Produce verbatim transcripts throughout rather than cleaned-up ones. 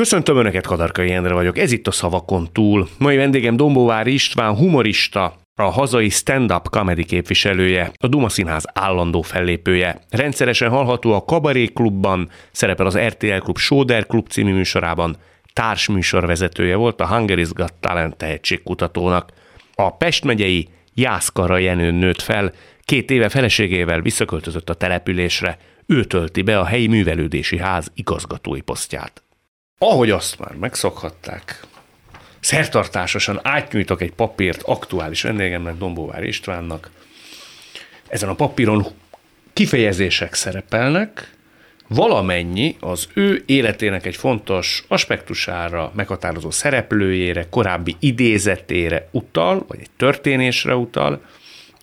Köszöntöm Önöket, Kadarkai Endre vagyok, ez itt a Szavakon túl. Mai vendégem Dombóvári István humorista, a hazai stand-up comedy képviselője, a Duma Színház állandó fellépője. Rendszeresen hallható a Kabaré Klubban, szerepel az er té el Klub Sóder Klub című műsorában, társműsorvezetője volt a Hungary's Got Talent tehetségkutatónak. A Pest megyei Jászkara Jenőn nőtt fel, két éve feleségével visszaköltözött a településre, ő tölti be a helyi művelődési ház igazgatói posztját. Ahogy azt már megszokhatták, szertartásosan átnyújtok egy papírt aktuális vendégemnek, Dombóvári Istvánnak. Ezen a papíron kifejezések szerepelnek, valamennyi az ő életének egy fontos aspektusára, meghatározó szereplőjére, korábbi idézetére utal, vagy egy történésre utal,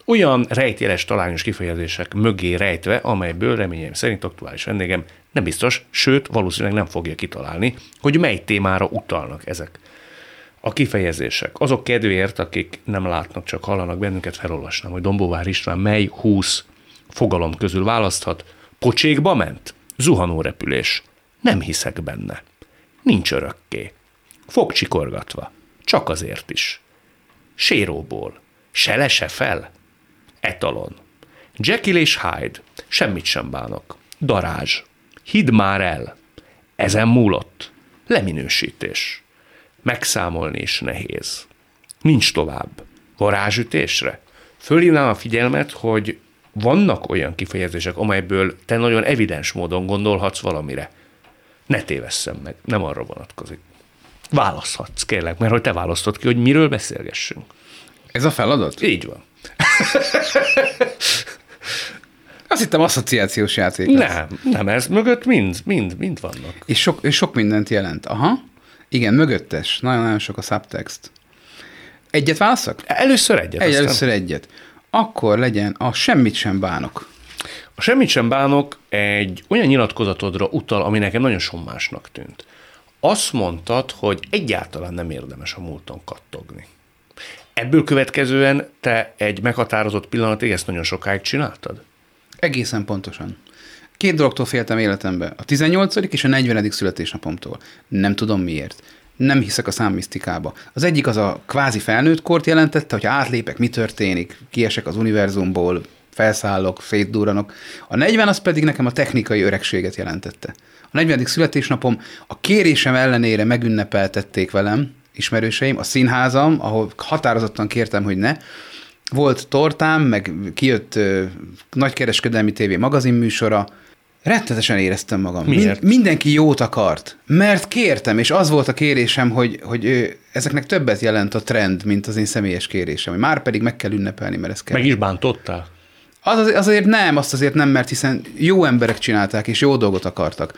olyan rejtélyes, talányos kifejezések mögé rejtve, amelyből reményeim szerint aktuális vendégem nem biztos, sőt, valószínűleg nem fogja kitalálni, hogy mely témára utalnak ezek a kifejezések. Azok kedvéért, akik nem látnak, csak hallanak bennünket, felolvasnám, hogy Dombóvári István mely húsz fogalom közül választhat. Pocsékba ment? Zuhanó repülés. Nem hiszek benne. Nincs örökké. Fogcsikorgatva. Csak azért is. Séróból. Se le, se fel. Etalon. Jekyll és Hyde. Semmit sem bánok. Darázs. Hidd már el. Ezen múlott. Leminősítés. Megszámolni is nehéz. Nincs tovább. Varázsütésre. Fölhívnám a figyelmet, hogy vannak olyan kifejezések, amelyből te nagyon evidens módon gondolhatsz valamire. Ne tévesszem meg, nem arra vonatkozik. Választhatsz, kérlek, mert hogy te választod ki, hogy miről beszélgessünk. Ez a feladat? Így van. Azt hittem asszociációs játék. Nem, nem, ez mögött mind, mind, mind vannak. És sok, és sok mindent jelent. Aha. Igen, mögöttes. Nagyon-nagyon sok a subtext. Egyet válaszok? Először egyet. Egy, először egyet. Akkor legyen a semmit sem bánok. A semmit sem bánok egy olyan nyilatkozatodra utal, ami nekem nagyon sommásnak tűnt. Azt mondtad, hogy egyáltalán nem érdemes a múlton kattogni. Ebből következően te egy meghatározott pillanatig ezt nagyon sokáig csináltad? Egészen pontosan. Két dologtól féltem életembe. A tizennyolcadik és a negyvenedik születésnapomtól. Nem tudom miért. Nem hiszek a számmisztikába. Az egyik az a kvázi felnőttkort jelentette, hogy átlépek, mi történik, kiesek az univerzumból, felszállok, szétdurranok. A negyven az pedig nekem a technikai öregséget jelentette. A negyvenedik születésnapom a kérésem ellenére megünnepeltették velem, ismerőseim, a színházam, ahol határozottan kértem, hogy ne. Volt tortám, meg kijött ö, nagykereskedelmi tévé magazin műsora. Rettetesen éreztem magam. Mind, mindenki jót akart, mert kértem, és az volt a kérésem, hogy, hogy ő, ezeknek többet jelent a trend, mint az én személyes kérésem. Már pedig meg kell ünnepelni, mert ez kell. Meg is bántottál? Az, az, azért nem, azt azért nem, mert hiszen jó emberek csinálták, és jó dolgot akartak.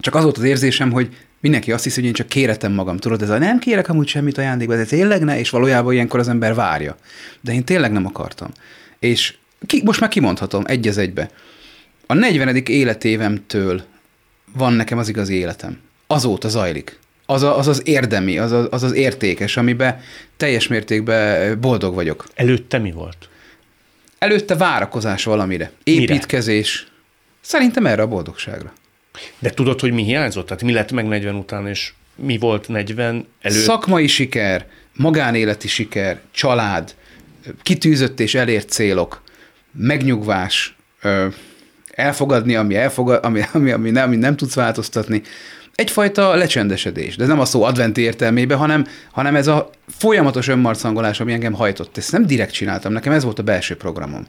Csak az volt az érzésem, hogy mindenki azt hiszi, hogy én csak kéretem magam. Tudod, ez a nem kérek amúgy semmit ajándékba, de tényleg ne, és valójában ilyenkor az ember várja. De én tényleg nem akartam. És ki, most már kimondhatom egy az egybe. A negyvenedik életévemtől van nekem az igazi életem. Azóta zajlik. Az a, az, az érdemi, az, a, az az értékes, amiben teljes mértékben boldog vagyok. Előtte mi volt? Előtte várakozás valamire. Építkezés. Mire? Szerintem erre a boldogságra. De tudod, hogy mi hiányzott? Tehát mi lett meg negyven után, és mi volt negyven előtt? Szakmai siker, magánéleti siker, család, kitűzött és elért célok, megnyugvás, elfogadni, ami, elfogad, ami, ami, ami, nem, ami nem tudsz változtatni. Egyfajta lecsendesedés, de ez nem a szó adventi értelmében, hanem, hanem ez a folyamatos önmarcangolás, ami engem hajtott. Ezt nem direkt csináltam, nekem ez volt a belső programom.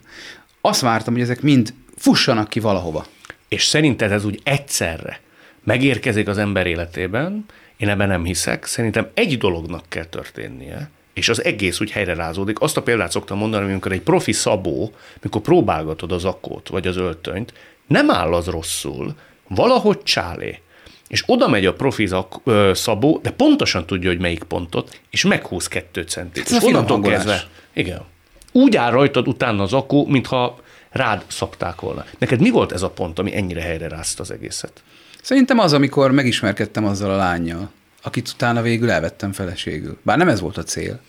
Azt vártam, hogy ezek mind fussanak ki valahova. És szerinted ez úgy egyszerre megérkezik az ember életében, én ebben nem hiszek, szerintem egy dolognak kell történnie, és az egész úgy helyre rázódik. Azt a példát szoktam mondani, amikor egy profi szabó, mikor próbálgatod az zakót vagy az öltönyt, nem áll az rosszul, valahogy csálé. És oda megy a profi zak, ö, szabó, de pontosan tudja, hogy melyik pontot, és meghúz kettő centit. Ez onnantól kezdve. Igen. Úgy áll rajtad utána az akó, mintha rád szabták volna. Neked mi volt ez a pont, ami ennyire helyre rázta az egészet? Szerintem az, amikor megismerkedtem azzal a lányjal, akit utána végül elvettem feleségül. Bár nem ez volt a cél,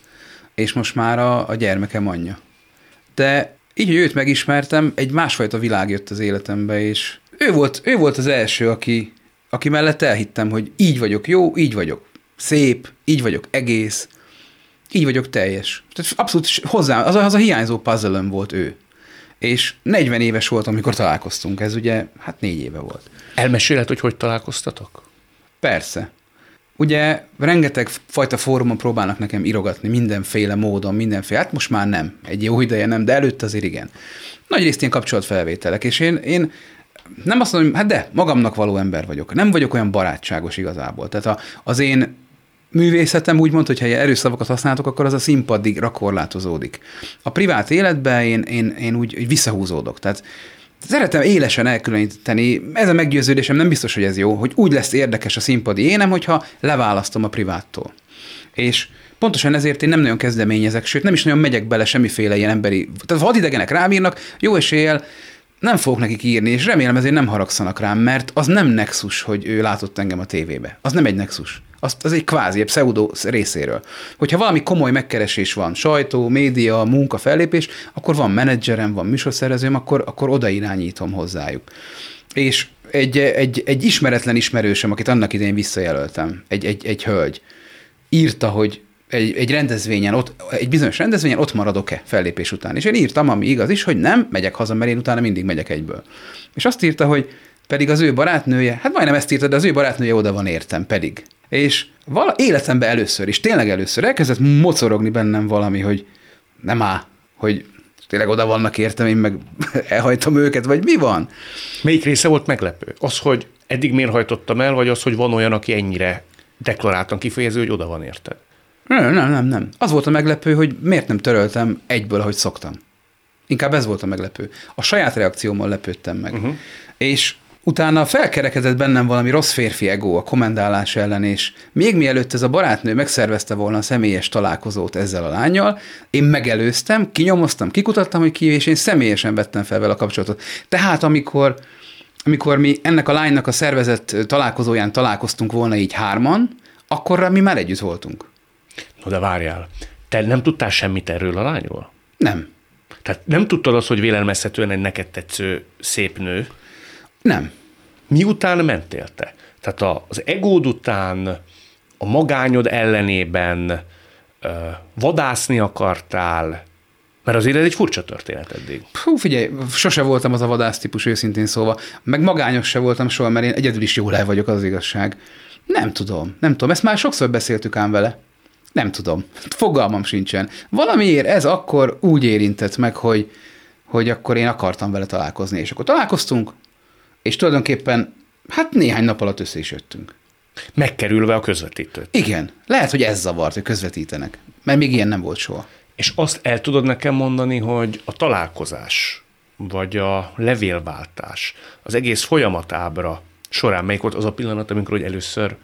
és most már a, a gyermekem anyja. De így, hogy őt megismertem, egy másfajta világ jött az életembe, és ő volt, ő volt az első, aki, aki mellett elhittem, hogy így vagyok jó, így vagyok szép, így vagyok egész, így vagyok teljes. Tehát abszolút hozzá, az a, az a hiányzó puzzle-öm volt ő. És negyven éves volt, amikor találkoztunk. Ez ugye, hát négy éve volt. Elmesélhet, hogy hogy találkoztatok? Persze. Ugye rengeteg fajta fórumon próbálnak nekem írogatni, mindenféle módon, mindenféle, hát most már nem, egy jó ideje nem, de előtt azért igen. Nagyrészt ilyen kapcsolatfelvételek, és én, én nem azt mondom, hát de, magamnak való ember vagyok. Nem vagyok olyan barátságos igazából. Tehát a, az én művészetem úgymond, hogyha erőszavakat használtok, akkor az a színpadra korlátozódik. A privát életben én, én, én úgy visszahúzódok. Tehát szeretem élesen elkülöníteni, ez a meggyőződésem, nem biztos, hogy ez jó, hogy úgy lesz érdekes a színpadi énem, hogyha leválasztom a priváttól. És pontosan ezért én nem nagyon kezdeményezek, sőt nem is nagyon megyek bele semmiféle ilyen emberi, tehát ha hadidegenek rám írnak, jó eséllyel nem fogok nekik írni, és remélem ezért nem haragszanak rám, mert az nem nexus, hogy ő látott engem a tévébe. Az nem egy nexus. Az, az egy kvázi, egy pseudo részéről. Hogyha valami komoly megkeresés van, sajtó, média, munka, fellépés, akkor van menedzserem, van műsorszervezőm, akkor, akkor oda irányítom hozzájuk. És egy, egy, egy ismeretlen ismerősöm, akit annak idején visszajelöltem, egy, egy, egy hölgy, írta, hogy egy, egy rendezvényen, ott, egy bizonyos rendezvényen ott maradok-e fellépés után. És én írtam, ami igaz is, hogy nem, megyek haza, mert én utána mindig megyek egyből. És azt írta, hogy pedig az ő barátnője, hát majdnem ezt írta, de az ő barátnője oda van értem, pedig. És vala, életemben először is, tényleg először elkezdett mocorogni bennem valami, hogy nem á, hogy tényleg oda vannak értem, én meg elhajtom őket, vagy mi van? Melyik része volt meglepő? Az, hogy eddig miért hajtottam el, vagy az, hogy van olyan, aki ennyire deklaráltan kifejező, hogy oda van érted? Nem, nem, nem, nem. Az volt a meglepő, hogy miért nem töröltem egyből, ahogy szoktam. Inkább ez volt a meglepő. A saját reakciómmal lepődtem meg. Uh-huh. És utána felkerekedett bennem valami rossz férfi ego a komendálás ellen, és még mielőtt ez a barátnő megszervezte volna a személyes találkozót ezzel a lánnyal, én megelőztem, kinyomoztam, kikutattam, hogy ki, és én személyesen vettem fel vele a kapcsolatot. Tehát amikor, amikor mi ennek a lánynak a szervezett találkozóján találkoztunk volna így hárman, akkor mi már együtt voltunk. No, de várjál, te nem tudtál semmit erről a lányról? Nem. Tehát nem tudtad azt, hogy vélelmezhetően egy neked tetsző szép nő? Nem. Miután mentél te? Tehát az egód után, a magányod ellenében vadászni akartál, mert azért ez egy furcsa történet eddig. Hú, figyelj, sose voltam az a vadász típus, őszintén szóval, meg magányos se voltam soha, mert én egyedül is jól el vagyok, az igazság. Nem tudom, nem tudom, ezt már sokszor beszéltük ám vele. Nem tudom, fogalmam sincsen. Valamiért ez akkor úgy érintett meg, hogy, hogy akkor én akartam vele találkozni, és akkor találkoztunk, és tulajdonképpen hát néhány nap alatt össze is jöttünk. Megkerülve a közvetítőt. Igen. Lehet, hogy ez zavart, hogy közvetítenek, mert még ilyen nem volt soha. És azt el tudod nekem mondani, hogy a találkozás, vagy a levélváltás, az egész folyamatábra során melyik volt az a pillanat, amikor hogy először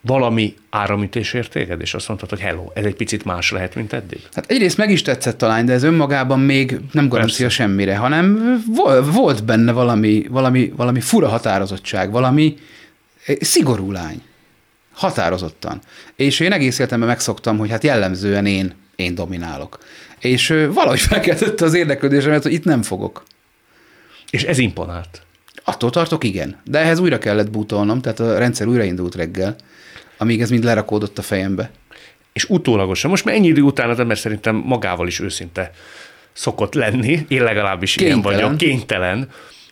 valami áramütés ért téged, és azt mondtad, hogy hello, ez egy picit más lehet, mint eddig? Hát egyrészt meg is tetszett a lány, de ez önmagában még nem garancia semmire, hanem volt benne valami, valami, valami fura határozottság, valami szigorú lány. Határozottan. És én egész életemben megszoktam, hogy hát jellemzően én, én dominálok. És valahogy felkeltette az érdeklődésemet, hogy itt nem fogok. És ez imponált? Attól tartok, igen. De ehhez újra kellett bútolnom, tehát a rendszer újraindult reggel, amíg ez mind lerakódott a fejembe. És utólagosan, most már ennyi idő után, mert szerintem magával is őszinte szokott lenni, én legalábbis kénytelen. Ilyen vagyok, kénytelen.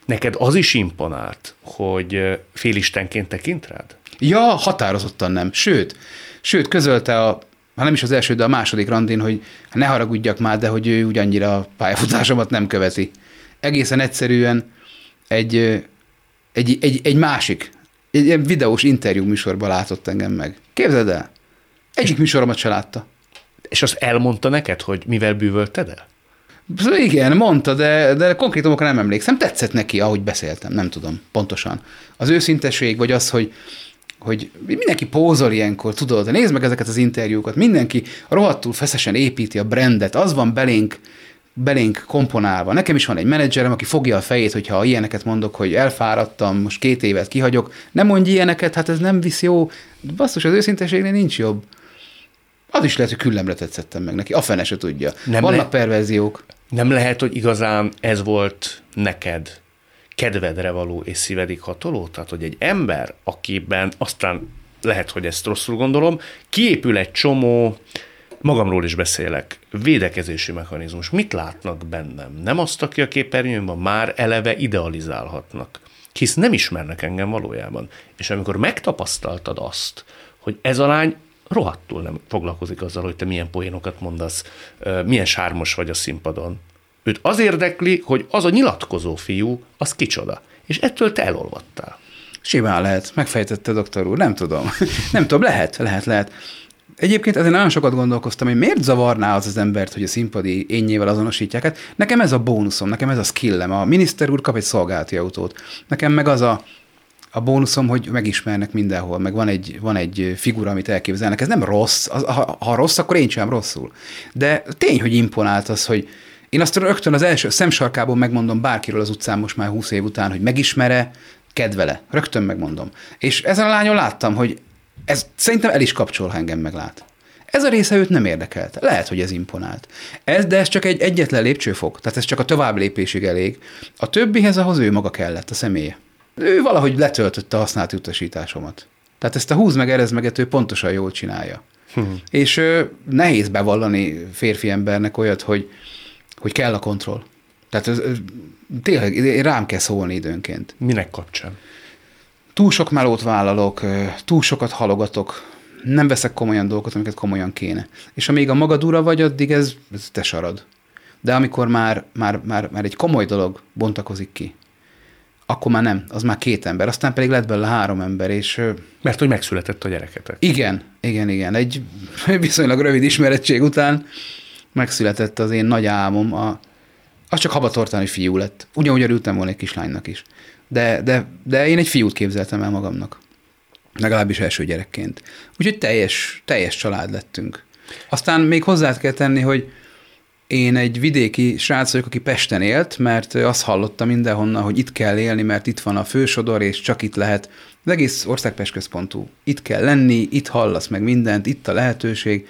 Neked az is imponált, hogy félistenként tekint rád? Ja, határozottan nem. Sőt, sőt közölte a, hát nem is az első, de a második randin, hogy ne haragudjak már, de hogy ő ugyannyira a pályafutásomat nem követi. Egészen egyszerűen egy, egy, egy, egy másik, egy ilyen videós interjú műsorban látott engem meg. Képzeld el! Egyik műsoromat se látta. És azt elmondta neked, hogy mivel bűvölted el? Igen, mondta, de, de konkrétumokra nem emlékszem. Tetszett neki, ahogy beszéltem, nem tudom pontosan. Az őszinteség, vagy az, hogy, hogy mindenki pózol ilyenkor, tudod, de nézd meg ezeket az interjúkat, mindenki rohadtul feszesen építi a brandet, az van belénk, belénk komponálva. Nekem is van egy menedzserem, aki fogja a fejét, hogyha ilyeneket mondok, hogy elfáradtam, most két évet kihagyok, ne mondj ilyeneket, hát ez nem visz jó. Basszus, az őszinteségnél nincs jobb. Az is lehet, hogy küllemre tetszettem meg neki, a fene se tudja. Nem Vannak le- perverziók. Nem lehet, hogy igazán ez volt neked kedvedre való és szívedig hatoló? Tehát, hogy egy ember, akiben aztán lehet, hogy ezt rosszul gondolom, kiépül egy csomó, magamról is beszélek, védekezési mechanizmus. Mit látnak bennem? Nem azt, aki a képernyőn van, már eleve idealizálhatnak. Hisz nem ismernek engem valójában. És amikor megtapasztaltad azt, hogy ez a lány rohadtul nem foglalkozik azzal, hogy te milyen poénokat mondasz, milyen sármos vagy a színpadon. Őt az érdekli, hogy az a nyilatkozó fiú, az kicsoda. És ettől te elolvadtál. Simán lehet. Megfejtette doktor úr. Nem tudom. Nem tudom, lehet, lehet, lehet. Egyébként ezen nagyon sokat gondolkoztam, hogy miért zavarná az az embert, hogy a színpadi énnyével azonosítják. Hát nekem ez a bónuszom, nekem ez a skillem. A miniszter úr kap egy szolgálati autót. Nekem meg az a, a bónuszom, hogy megismernek mindenhol, meg van egy, van egy figura, amit elképzelnek. Ez nem rossz. Az, ha, ha rossz, akkor én csinálom rosszul. De tény, hogy imponált az, hogy én azt rögtön az első szemsarkából megmondom bárkiről az utcán most már húsz év után, hogy megismere, kedvele. Rögtön megmondom. És ezen a lányon láttam, hogy ez szerintem el is kapcsol, ha engem meglát. Ez a része őt nem érdekelte. Lehet, hogy ez imponált. Ez, de ez csak egy egyetlen lépcsőfok. Tehát ez csak a tovább lépésig elég. A többihez ahhoz ő maga kellett, a személye. Ő valahogy letöltötte a használati utasításomat. Tehát ezt a húz meg erez meget ő pontosan jól csinálja. Hmm. És ö, nehéz bevallani férfi embernek olyat, hogy, hogy kell a kontroll. Tehát ö, ö, tényleg rám kell szólni időnként. Minek kapcsán? Túl sok melót vállalok, túl sokat halogatok, nem veszek komolyan dolgokat, amiket komolyan kéne. És amíg a magad ura vagy, addig ez, ez te sarad. De amikor már, már, már, már egy komoly dolog bontakozik ki, akkor már nem, az már két ember, aztán pedig lett belőle három ember, és... Mert hogy megszületett a gyereketek. Igen, igen, igen. Egy viszonylag rövid ismerettség után megszületett az én nagy álmom, a... az csak habatortani fiú lett. Ugyanúgy örültem volna egy kislánynak is. De, de, de én egy fiút képzeltem el magamnak. Legalábbis első gyerekként. Úgyhogy teljes, teljes család lettünk. Aztán még hozzá kell tenni, hogy én egy vidéki srác vagyok, aki Pesten élt, mert azt hallotta mindenhonnan, hogy itt kell élni, mert itt van a fősodor, és csak itt lehet. Az egész ország Pest központú. Itt kell lenni, itt hallasz meg mindent, itt a lehetőség.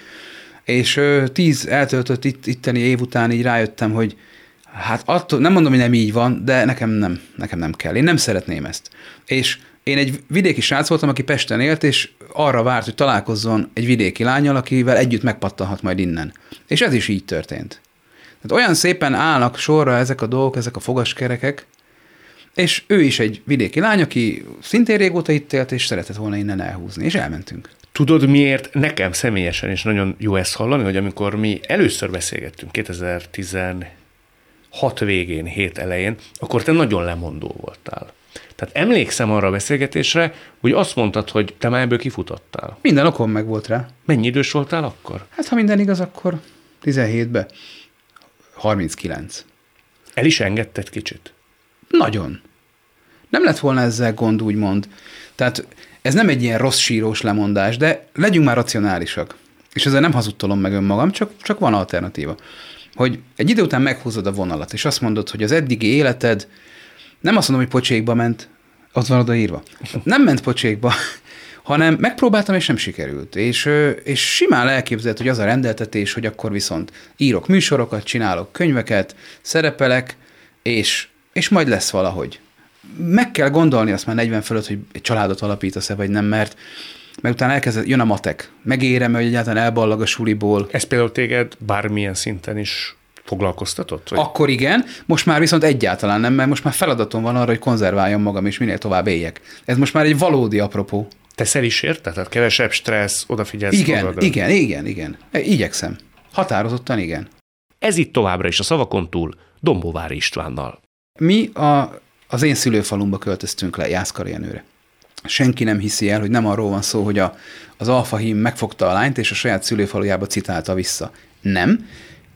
És ö, tíz eltöltött itt, itteni év után így rájöttem, hogy hát attól, nem mondom, hogy nem így van, de nekem nem, nekem nem kell. Én nem szeretném ezt. És én egy vidéki srác voltam, aki Pesten élt, és arra várt, hogy találkozzon egy vidéki lányal, akivel együtt megpattanhat majd innen. És ez is így történt. Tehát olyan szépen állnak sorra ezek a dolgok, ezek a fogaskerekek, és ő is egy vidéki lány, aki szintén régóta itt élt, és szeretett volna innen elhúzni, és elmentünk. Tudod miért? Nekem személyesen is nagyon jó ezt hallani, hogy amikor mi először beszélgettünk kétezer-tizenhat végén, hét elején, akkor te nagyon lemondó voltál. Tehát emlékszem arra a beszélgetésre, hogy azt mondtad, hogy te már ebből kifutottál. Minden okom meg volt rá. Mennyi idős voltál akkor? Hát ha minden igaz, akkor tizenhétbe. harminckilenc. El is engedted kicsit? Nagyon. Nem lett volna ezzel gond, úgymond. Tehát ez nem egy ilyen rossz sírós lemondás, de legyünk már racionálisak. És ezzel nem hazudtolom meg önmagam, csak, csak van alternatíva. Hogy egy idő után meghúzod a vonalat, és azt mondod, hogy az eddigi életed, nem azt mondom, hogy pocsékba ment, ott van odaírva, nem ment pocsékba, hanem megpróbáltam, és nem sikerült. És, és simán elképzelt, hogy az a rendeltetés, hogy akkor viszont írok műsorokat, csinálok könyveket, szerepelek, és, és majd lesz valahogy. Meg kell gondolni azt már negyven fölött, hogy egy családot alapítasz-e, vagy nem, mert meg utána elkezdett, jön a matek. Megérem, hogy egyáltalán elballag a suliból. Ez például téged bármilyen szinten is foglalkoztatott? Vagy? Akkor igen, most már viszont egyáltalán nem, mert most már feladatom van arra, hogy konzerváljam magam, és minél tovább éljek. Ez most már egy valódi apropó. Teszel is érte? Tehát kevesebb stressz, odafigyelsz. Igen, magadra. igen, igen, igen. Igyekszem. Határozottan igen. Ez itt továbbra is a Szavakon túl Dombóvári Istvánnal. Mi a, az én szülőfalumba költöztünk le, Jászkara Jenőre. Senki nem hiszi el, hogy nem arról van szó, hogy a, az alfahím megfogta a lányt, és a saját szülőfalujába citálta vissza. Nem.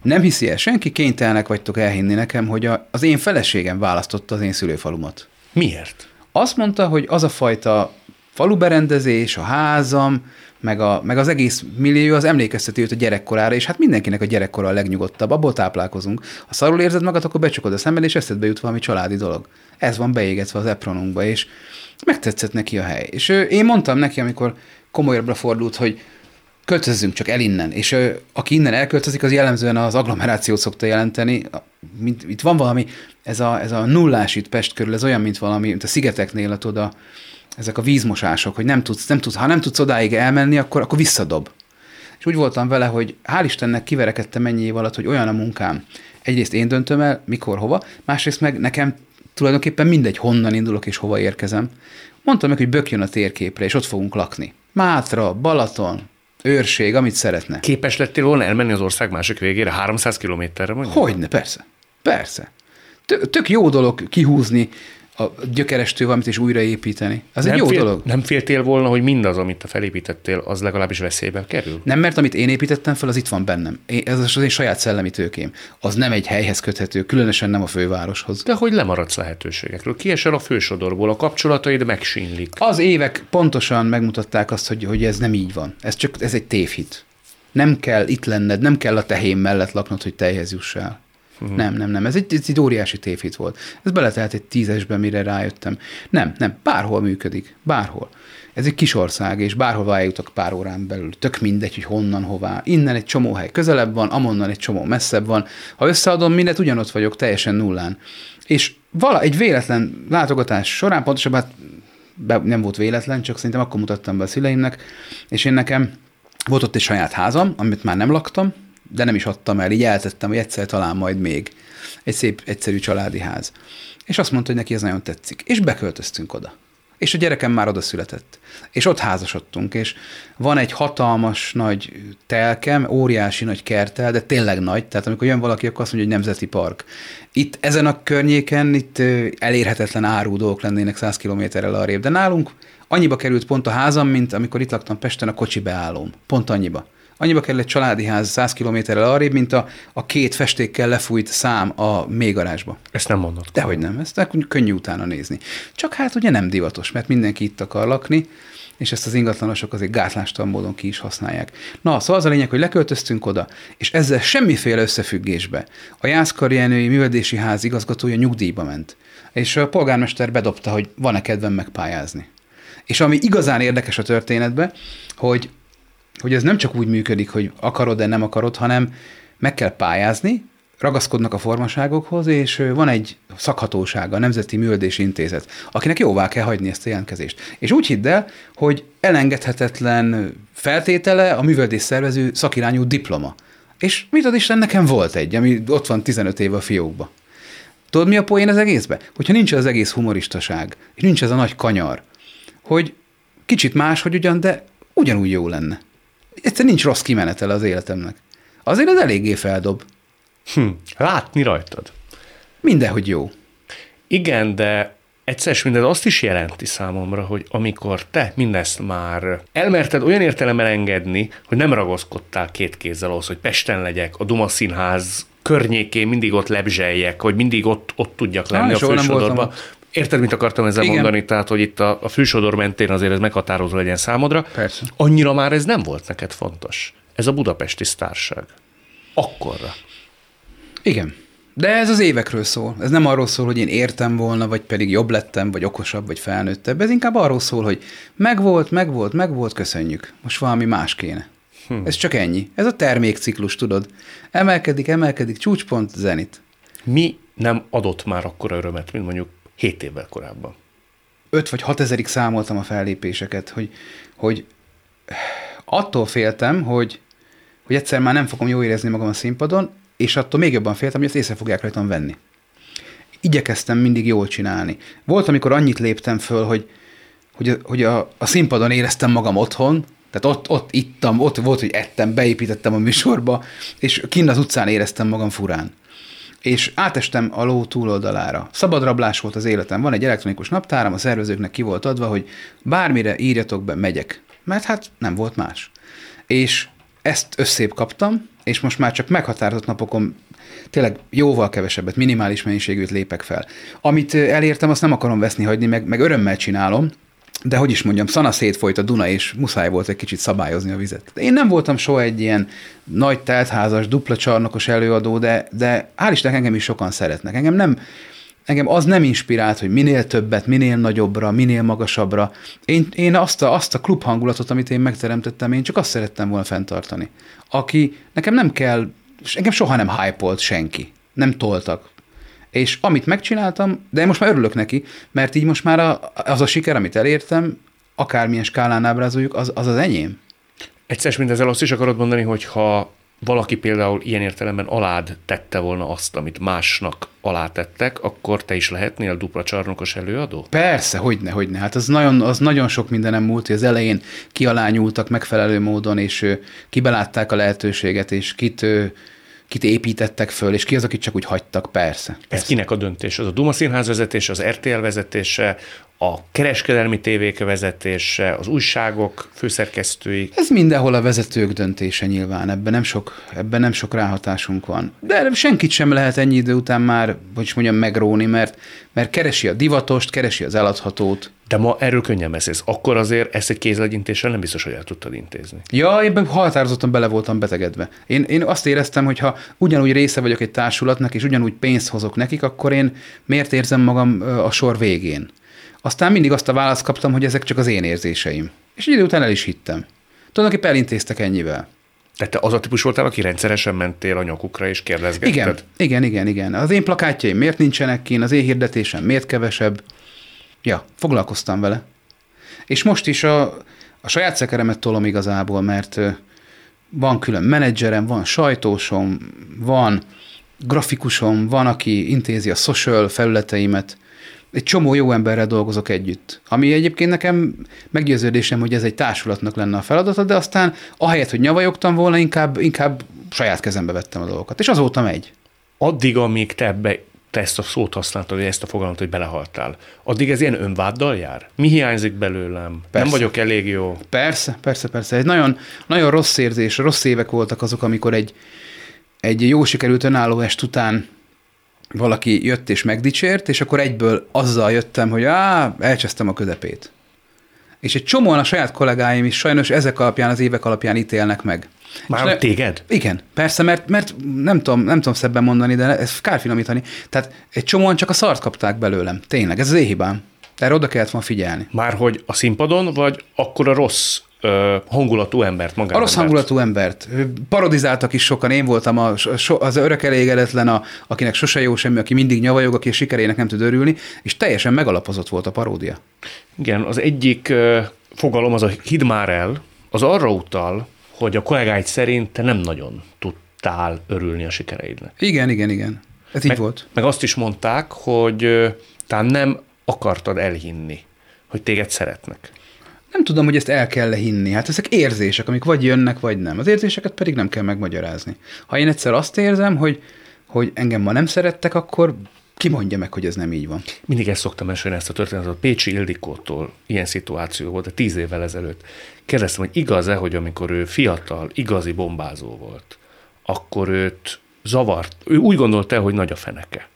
Nem hiszi el senki, kénytelenek vagytok elhinni nekem, hogy a, az én feleségem választotta az én szülőfalumat. Miért? Azt mondta, hogy az a fajta faluberendezés, a házam, meg, a, meg az egész millió, az emlékezteti őt a gyerekkorára, és hát mindenkinek a gyerekkora a legnyugodtabb, abból táplálkozunk. Ha szarul érzed magad, akkor becsukod a szemed, és eszedbe jut valami családi dolog. Ez van beégetve az epronunkba, és megtetszett neki a hely. És én mondtam neki, amikor komolyabbra fordult, hogy költözzünk csak el innen. És ő, aki innen elköltözik, az jellemzően az agglomerációt szokta jelenteni. Mint, itt van valami, ez a, ez a nullás itt Pest körül, ez olyan, mint valami, mint a Szigeteknél, ott oda, ezek a vízmosások, hogy nem tudsz, nem tudsz, ha nem tudsz odáig elmenni, akkor, akkor visszadob. És úgy voltam vele, hogy hál' Istennek kiverekedtem ennyi év alatt, hogy olyan a munkám. Egyrészt én döntöm el, mikor, hova, másrészt meg nekem tulajdonképpen mindegy, honnan indulok és hova érkezem. Mondtam meg, hogy bökjön a térképre, és ott fogunk lakni. Mátra, Balaton, Őrség, amit szeretne. Képes lettél volna elmenni az ország másik végére, háromszáz kilométerre mondjuk? Hogyne, persze. Persze. Tök jó dolog kihúzni a gyökerestől valamit és újraépíteni. Az nem egy jó fél, dolog. Nem féltél volna, hogy mindaz, amit te felépítettél, az legalábbis veszélybe kerül? Nem, mert amit én építettem fel, az itt van bennem. Én, ez az én saját szellemi tőkém. Az nem egy helyhez köthető, különösen nem a fővároshoz. De hogy lemaradsz lehetőségekről? Kiesel a fősodorból, a kapcsolataid megsínlik. Az évek pontosan megmutatták azt, hogy, hogy ez nem így van. Ez csak ez egy tévhit. Nem kell itt lenned, nem kell a tehém mellett laknod, hogy tejhez jussál. Uh-huh. Nem, nem, nem. Ez egy, ez egy óriási tévhit volt. Ez beletelt egy tízesbe, mire rájöttem. Nem, nem. Bárhol működik. Bárhol. Ez egy kis ország, és bárhol eljutok pár órán belül. Tök mindegy, hogy honnan, hová. Innen egy csomó hely közelebb van, amonnan egy csomó messzebb van. Ha összeadom mindent, ugyanott vagyok, teljesen nullán. És vala egy véletlen látogatás során, pontosabban hát be, nem volt véletlen, csak szerintem akkor mutattam be a szüleimnek, és én nekem volt ott egy saját házam, amit már nem laktam, de nem is adtam el, így eltettem, hogy egyszer talán majd még. Egy szép, egyszerű családi ház. És azt mondta, hogy neki ez nagyon tetszik. És beköltöztünk oda. És a gyerekem már oda született. És ott házasodtunk, és van egy hatalmas nagy telkem, óriási nagy kertel, de tényleg nagy, tehát amikor jön valaki, akkor azt mondja, hogy nemzeti park. Itt ezen a környéken itt elérhetetlen áru dolgok lennének száz kilométerrel arrébb, de nálunk annyiba került pont a házam, mint amikor itt laktam Pesten a kocsi beállóm. Pont annyiba. Annyiba kell egy családi ház száz kilométerrel arrébb, mint a, a két festékkel lefújt szám a mélygarázsba. Ezt nem mondod. Dehogy nem, ezt könnyű utána nézni. Csak hát ugye nem divatos, mert mindenki itt akar lakni, és ezt az ingatlanosok azért gátlástalan módon ki is használják. Na, szóval az a lényeg, hogy leköltöztünk oda, és ezzel semmiféle összefüggésbe. A Jászkari Jenői Művelési Ház igazgatója nyugdíjba ment, és a polgármester bedobta, hogy van-e kedvem megpályázni. És ami igazán érdekes a történetben, hogy hogy ez nem csak úgy működik, hogy akarod-e, nem akarod, hanem meg kell pályázni, ragaszkodnak a formaságokhoz, és van egy szakhatósága, a Nemzeti Művelési Intézet, akinek jóvá kell hagyni ezt a jelentkezést. És úgy hidd el, hogy elengedhetetlen feltétele a művelődés szervező szakirányú diploma. És mit ad Isten, nekem volt egy, ami ott van tizenöt éve a fiókba. Tudod, mi a poén az egészbe? Hogyha nincs az egész humoristaság, és nincs ez a nagy kanyar, hogy kicsit más, hogy ugyan, de ugyanúgy jó lenne. Egyszerűen nincs rossz kimenetele az életemnek. Azért az eléggé feldob. Hm, látni rajtad. Mindenhogy jó. Igen, de egyszer és mindez azt is jelenti számomra, hogy amikor te mindezt már elmerted olyan értelemben engedni, hogy nem ragaszkodtál két kézzel ahhoz, hogy Pesten legyek, a Duma Színház környékén mindig ott lebzseljek, hogy mindig ott, ott tudjak lenni Há, a fősodorban. Érted, mit akartam ezzel Igen. mondani? Tehát, hogy itt a, a fősodor mentén azért ez meghatározó legyen számodra. Persze. Annyira már ez nem volt neked fontos. Ez a budapesti sztárság. Akkorra. Igen. De ez az évekről szól. Ez nem arról szól, hogy én értem volna, vagy pedig jobb lettem, vagy okosabb, vagy felnőttebb. Ez inkább arról szól, hogy megvolt, megvolt, megvolt, köszönjük. Most valami más kéne. Hm. Ez csak ennyi. Ez a termékciklus, tudod. Emelkedik, emelkedik, csúcspont, zenit. Mi nem adott már akkora örömet, mint mondjuk Hét évvel korábban. Öt vagy hat ezerig számoltam a fellépéseket, hogy, hogy attól féltem, hogy, hogy egyszer már nem fogom jól érezni magam a színpadon, és attól még jobban féltem, hogy ezt észre fogják rajtam venni. Igyekeztem mindig jól csinálni. Volt, amikor annyit léptem föl, hogy, hogy, hogy a, a színpadon éreztem magam otthon, tehát ott, ott ittam, ott volt, hogy ettem, beépítettem a műsorba, és kinn az utcán éreztem magam furán. És átestem a ló túloldalára. Szabadrablás volt az életem. Van egy elektronikus naptáram, a szervezőknek ki volt adva, hogy bármire írjatok be, megyek. Mert hát nem volt más. És ezt összébb kaptam, és most már csak meghatározott napokon tényleg jóval kevesebbet, minimális mennyiségűt lépek fel. Amit elértem, azt nem akarom veszni hagyni, meg, meg örömmel csinálom, de hogy is mondjam, szana szétfolyt a Duna, és muszáj volt egy kicsit szabályozni a vizet. Én nem voltam soha egy ilyen nagy teltházas, dupla csarnokos előadó, de, de hál' Istennek engem is sokan szeretnek. Engem nem engem az nem inspirált, hogy minél többet, minél nagyobbra, minél magasabbra. Én, én azt, a, azt a klubhangulatot, amit én megteremtettem, én csak azt szerettem volna fenntartani. Aki, nekem nem kell, engem soha nem hype-olt senki. Nem toltak. És amit megcsináltam, de én most már örülök neki, mert így most már a, az a siker, amit elértem, akármilyen skálán ábrázoljuk, az az, az enyém. Egyszer mindezzel azt is akarod mondani, hogy ha valaki például ilyen értelemben alád tette volna azt, amit másnak alátettek, akkor te is lehetnél dupla csarnokos előadó? Persze, hogyne, hogyne. Hát az nagyon, az nagyon sok mindenem múlt, hogy az elején kialányultak megfelelő módon, és kibelátták a lehetőséget, és kit, kit építettek föl, és ki az, akit csak úgy hagytak, persze. Ez persze. Kinek a döntés? Az a Duma Színház vezetése, az er té el vezetése, a kereskedelmi tévék vezetése, az újságok főszerkesztői. Ez mindenhol a vezetők döntése nyilván, ebben nem sok, ebben nem sok ráhatásunk van. De senkit sem lehet ennyi idő után már, hogy is mondjam, megróni, mert, mert keresi a divatost, keresi az eladhatót. De ma erről könnyen beszélsz. Akkor azért ezt egy kézlegyintéssel nem biztos, hogy el tudtad intézni. Ja, én határozottan bele voltam betegedve. Én, én azt éreztem, hogy ha ugyanúgy része vagyok egy társulatnak, és ugyanúgy pénzt hozok nekik, akkor én miért érzem magam a sor végén? Aztán mindig azt a választ kaptam, hogy ezek csak az én érzéseim. És egy idő után el is hittem. Tulajdonképpen elintéztek ennyivel. Tehát te az a típus voltál, aki rendszeresen mentél a nyakukra és kérdezgetted? Igen, igen, igen, igen. Az én plakátjaim miért nincsenek kín, az én hirdetésem miért kevesebb? Ja, foglalkoztam vele. És most is a, a saját szekeremet tolom igazából, mert van külön menedzserem, van sajtósom, van grafikusom, van, aki intézi a social felületeimet. Egy csomó jó emberrel dolgozok együtt, ami egyébként nekem meggyőződésem, hogy ez egy társulatnak lenne a feladata, de aztán ahelyett, hogy nyavajogtam volna, inkább, inkább saját kezembe vettem a dolgokat, és azóta megy. Addig, amíg te, ebbe, te ezt a szót használtad, ezt a fogalmat, hogy belehaltál, addig ez ilyen önváddal jár? Mi hiányzik belőlem? Persze. Nem vagyok elég jó? Persze, persze, persze. Egy nagyon, nagyon rossz érzés, rossz évek voltak azok, amikor egy, egy jó sikerült önálló est után valaki jött és megdicsért, és akkor egyből azzal jöttem, hogy á, elcsesztem a közepét. És egy csomóan a saját kollégáim is sajnos ezek alapján, az évek alapján ítélnek meg. Már ne... téged? Igen, persze, mert, mert nem tudom, nem tudom szebben mondani, de ezt kár finomítani. Tehát egy csomóan csak a szart kapták belőlem. Tényleg, ez az én hibám. Erre oda kellett volna figyelni. Márhogy a színpadon, vagy akkor a rossz hangulatú embert magát. A rossz hangulatú embert. Parodizáltak is sokan, én voltam a, so, az örök elégedetlen, a, akinek sose jó semmi, aki mindig nyavajog, aki a sikerének nem tud örülni, és teljesen megalapozott volt a paródia. Igen, az egyik fogalom, az a hidd már el, az arra utal, hogy a kollégáid szerint te nem nagyon tudtál örülni a sikereidnek. Igen, igen, igen. Ez meg, így volt. Meg azt is mondták, hogy te nem akartad elhinni, hogy téged szeretnek. Nem tudom, hogy ezt el kell hinni. Hát ezek érzések, amik vagy jönnek, vagy nem. Az érzéseket pedig nem kell megmagyarázni. Ha én egyszer azt érzem, hogy, hogy engem ma nem szerettek, akkor ki mondja meg, hogy ez nem így van. Mindig ezt szoktam mesélni, ezt a történetet. Pécsi Ildikótól ilyen szituáció volt, de tíz évvel ezelőtt. Kérdeztem, hogy igaz-e, hogy amikor ő fiatal, igazi bombázó volt, akkor őt zavart. Ő úgy gondolta, hogy nagy a feneke.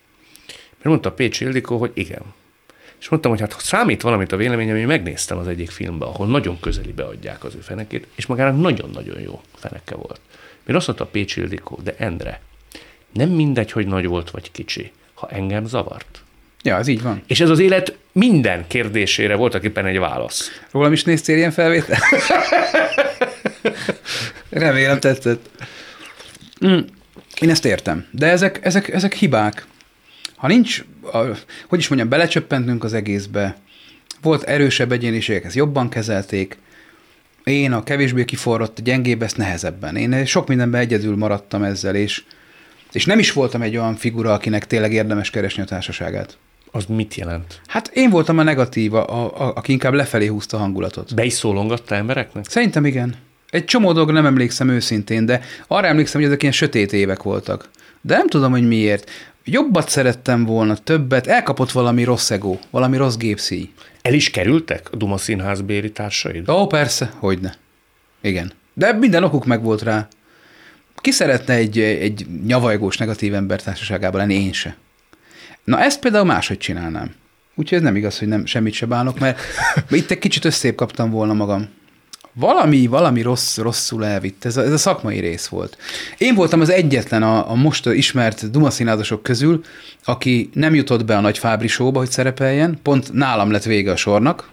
Mert mondta Pécsi Ildikó, hogy igen. És mondtam, hogy hát számít valamit a véleményem, én megnéztem az egyik filmbe, ahol nagyon közelibe adják az ő fenekét, és magának nagyon-nagyon jó feneke volt. Mire azt mondta Pécsi Ildikó, de Endre, nem mindegy, hogy nagy volt vagy kicsi, ha engem zavart. Ja, ez így van. És ez az élet minden kérdésére voltak éppen egy válasz. Rólam is néztél ilyen felvétel? Remélem tetszett. Mm, én ezt értem, de ezek, ezek, ezek hibák. Ha nincs, hogy is mondjam, belecsöppentünk az egészbe, volt erősebb egyéniségek, ezt jobban kezelték, én a kevésbé kiforrott, a gyengébb, ezt nehezebben. Én sok mindenben egyedül maradtam ezzel, és, és nem is voltam egy olyan figura, akinek tényleg érdemes keresni a társaságát. Az mit jelent? Hát én voltam a negatíva, a, a, aki inkább lefelé húzta a hangulatot. Be is szólongatta embereknek? Szerintem igen. Egy csomó dolog nem emlékszem őszintén, de arra emlékszem, hogy ezek ilyen sötét évek voltak. De nem tudom, hogy miért. Jobbat szerettem volna, többet, elkapott valami rossz ego, valami rossz gépszíj. El is kerültek a Duma Színház béli társaid? Ó, persze, hogyne. Igen. De minden okuk megvolt rá. Ki szeretne egy, egy nyavajgós, negatív ember társaságában lenni? Én se. Na ezt például máshogy csinálnám. Úgyhogy ez nem igaz, hogy nem semmit se bánok, mert itt egy kicsit összébb kaptam volna magam. valami, valami rossz, rosszul elvitt. Ez a, ez a szakmai rész volt. Én voltam az egyetlen a, a most ismert dumaszínházasok közül, aki nem jutott be a Nagy Fábri Show-ba, hogy szerepeljen. Pont nálam lett vége a sornak.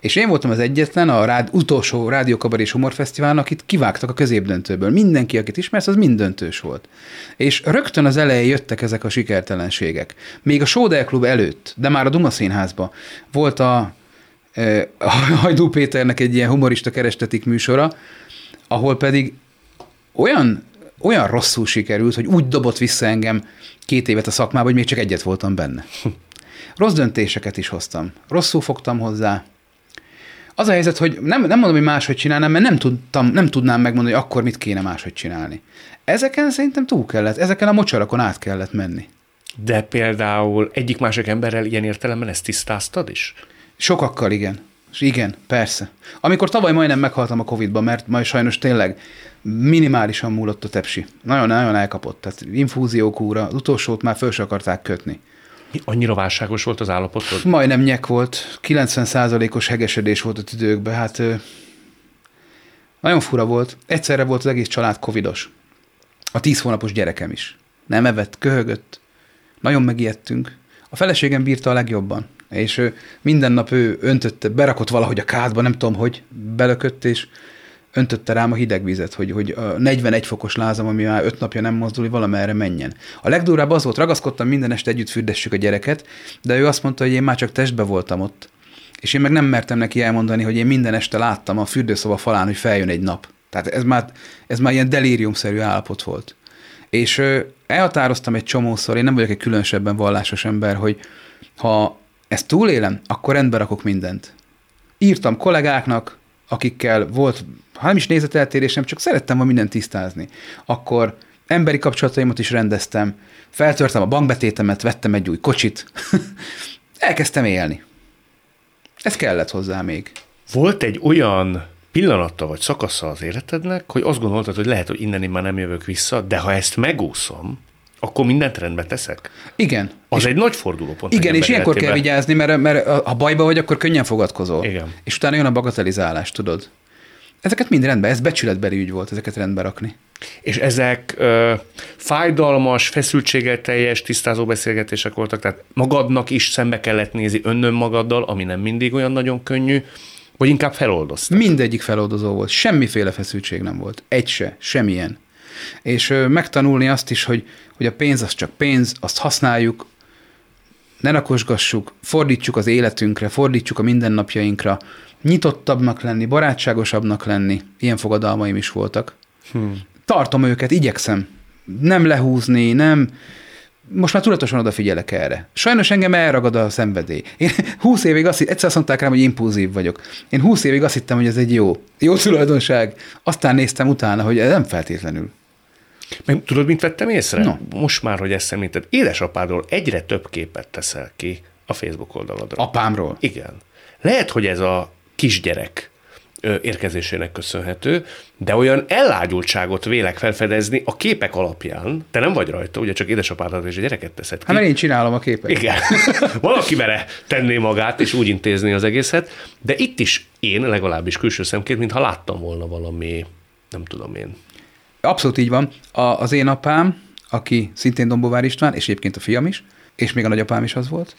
És én voltam az egyetlen a rád, utolsó Rádiókabaré és Humorfesztiválnak, akit kivágtak a középdöntőből. Mindenki, akit ismersz, az mind döntős volt. És rögtön az elején jöttek ezek a sikertelenségek. Még a Sóder Klub előtt, de már a Dumaszínházban volt a, a Hajdú Péternek egy ilyen humorista kerestetik műsora, ahol pedig olyan, olyan rosszul sikerült, hogy úgy dobott vissza engem két évet a szakmába, hogy még csak egyet voltam benne. Rossz döntéseket is hoztam. Rosszul fogtam hozzá. Az a helyzet, hogy nem, nem mondom, hogy máshogy csinálnám, mert nem, tudtam, nem tudnám megmondani, hogy akkor mit kéne máshogy csinálni. Ezeken szerintem túl kellett, ezeken a mocsarakon át kellett menni. De például egyik másik emberrel ilyen értelemben ezt tisztáztad is? Sokakkal igen. És igen, persze. Amikor tavaly majdnem meghaltam a Covid-ban, mert majd sajnos tényleg minimálisan múlott a tepsi. Nagyon-nagyon elkapott. Tehát infúziókúra, az utolsót már föl se akarták kötni. Annyira válságos volt az állapotod? Majdnem nyek volt, kilencven százalékos hegesedés volt a tüdőkben, hát nagyon fura volt. Egyszerre volt az egész család covidos. A tíz hónapos gyerekem is. Nem evett, köhögött, nagyon megijedtünk. A feleségem bírta a legjobban, és ő, minden nap ő öntötte, berakott valahogy a kádba, nem tudom, hogy belökött, és öntötte rám a hideg vizet, hogy, hogy a negyvenegy fokos lázam, ami már öt napja nem mozdul, hogy valamerre menjen. A legdurább az volt, ragaszkodtam minden este, együtt fürdessük a gyereket, de ő azt mondta, hogy én már csak testbe voltam ott, és én meg nem mertem neki elmondani, hogy én minden este láttam a fürdőszoba falán, hogy feljön egy nap. Tehát ez már, ez már ilyen delíriumszerű állapot volt. És elhatároztam egy csomószor, én nem vagyok egy különösebben vallásos ember, hogy ha ezt túlélem, akkor rendbe rakok mindent. Írtam kollégáknak, akikkel volt, ha nem is nézeteltérésem, csak szerettem volna mindent tisztázni. Akkor emberi kapcsolataimat is rendeztem, feltörtem a bankbetétemet, vettem egy új kocsit, elkezdtem élni. Ez kellett hozzá még. Volt egy olyan pillanata vagy szakasza az életednek, hogy azt gondoltad, hogy lehet, hogy innen én már nem jövök vissza, de ha ezt megúszom, akkor mindent rendbe teszek? Igen. Az egy nagy fordulópont. Igen, és ilyenkor kell vigyázni, mert, mert ha bajba vagy, akkor könnyen fogadkozol. Igen. És utána jön a bagatelizálás, tudod. Ezeket mind rendben, ez becsületbeli ügy volt, ezeket rendbe rakni. És ezek ö, fájdalmas, feszültséggel teljes, tisztázó beszélgetések voltak, tehát magadnak is szembe kellett nézni önnön magaddal, ami nem mindig olyan nagyon könnyű, vagy inkább feloldoztak? Mindegyik feloldozó volt, semmiféle feszültség nem volt, egy se, semmilyen. És ö, megtanulni azt is, hogy, hogy a pénz az csak pénz, azt használjuk, ne rakosgassuk, fordítsuk az életünkre, fordítsuk a mindennapjainkra, nyitottabbnak lenni, barátságosabbnak lenni. Ilyen fogadalmaim is voltak. Hmm. Tartom őket, igyekszem. Nem lehúzni, nem... Most már tudatosan odafigyelek erre. Sajnos engem elragad a szenvedély. Én húsz évig azt hittem, egyszer azt mondták rám, hogy impulzív vagyok. Én húsz évig azt hittem, hogy ez egy jó, jó tulajdonság. Aztán néztem utána, hogy ez nem feltétlenül. Meg tudod, mit vettem észre? No. Most már, hogy ezt említed, édesapádról egyre több képet teszel ki a Facebook oldaladra. Apámról? Igen. Lehet, hogy ez a kisgyerek érkezésének köszönhető, de olyan ellágyultságot vélek felfedezni a képek alapján, te nem vagy rajta, ugye csak édesapádat és a gyereket teszed ki. Hát mert én csinálom a képet. Igen. Valaki mere tenné magát, és úgy intézni az egészet, de itt is én legalábbis külső szemként, mintha láttam volna valami, nem tudom én. Abszolút így van. A, az én apám, aki szintén Dombóvár István, és egyébként a fiam is, és még a nagyapám is az volt.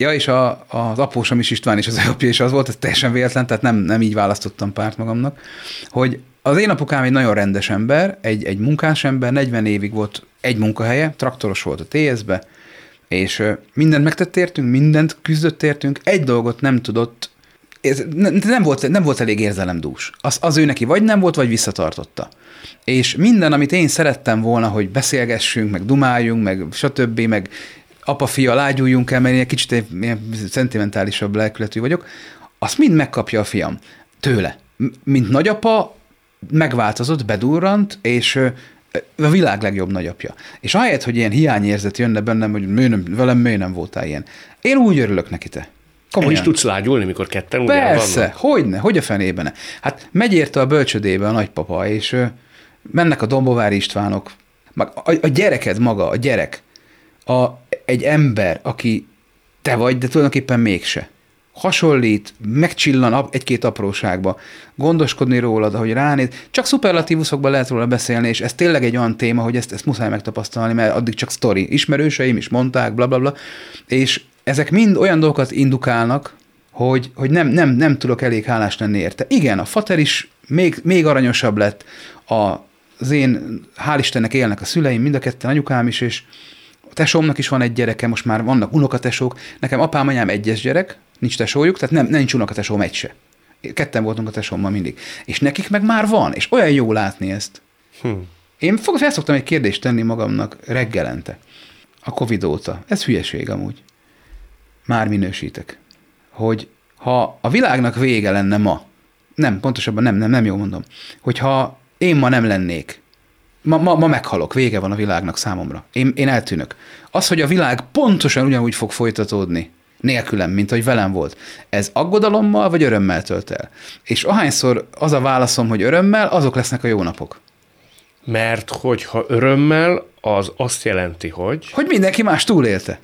Ja, és a, az apósom is István, és az apja is az volt, ez teljesen véletlen, tehát nem, nem így választottam párt magamnak, hogy az én apukám egy nagyon rendes ember, egy, egy munkás ember, negyven évig volt egy munkahelye, traktoros volt a té esz-be, és mindent megtett értünk, mindent küzdött értünk, egy dolgot nem tudott, ez nem volt, nem volt elég érzelemdús. Az, az ő neki vagy nem volt, vagy visszatartotta. És minden, amit én szerettem volna, hogy beszélgessünk, meg dumáljunk, meg stb., meg apa-fia, lágyuljunk el, mert én egy kicsit ilyen szentimentálisabb lelkületű vagyok, azt mind megkapja a fiam tőle. Mint nagyapa megváltozott, bedurrant, és a világ legjobb nagyapja. És ahelyett, hogy ilyen hiányérzet jönne bennem, hogy mű nem, velem mű nem voltál ilyen. Én úgy örülök neki, te. Komolyan. El is tudsz lágyulni, mikor ketten ugyan vannak? Persze, hogyne, hogy a fenében. Hát megy érte a bölcsödébe a nagypapa, és mennek a Dombóvári Istvánok. A gyereked maga, a gyerek, a, egy ember, aki te vagy, de tulajdonképpen mégse. hasonlít, megcsillan egy-két apróságba, gondoskodni rólad, ahogy ránéz. Csak szuperlatívuszokban lehet róla beszélni, és ez tényleg egy olyan téma, hogy ezt, ezt muszáj megtapasztalni, mert addig csak sztori. Ismerőseim is mondták, blablabla. Bla, bla. És ezek mind olyan dolgokat indukálnak, hogy, hogy nem, nem, nem tudok elég hálás lenni érte. Igen, a Fater is még, még aranyosabb lett, a, az én, hál' Istennek élnek a szüleim, mind a ketten, anyukám is, és a tesómnak is van egy gyereke, most már vannak unokatesók. Nekem apám, anyám egyes gyerek, nincs tesójuk, tehát nem, nincs unokatesóm egy se. Ketten voltunk a tesómmal mindig. És nekik meg már van, és olyan jó látni ezt. Hm. Én felszoktam egy kérdést tenni magamnak reggelente, a Covid óta. Ez hülyeség amúgy. Már minősítek. Hogy ha a világnak vége lenne ma, nem, pontosabban nem, nem, nem jól mondom, hogyha én ma nem lennék, ma, ma, ma meghalok, vége van a világnak számomra, én, én eltűnök. Az, hogy a világ pontosan ugyanúgy fog folytatódni nélkülem, mint ahogy velem volt, ez aggodalommal vagy örömmel tölt el? És ahányszor az a válaszom, hogy örömmel, azok lesznek a jó napok. Mert hogyha örömmel, az azt jelenti, hogy... Hogy mindenki más túlélte.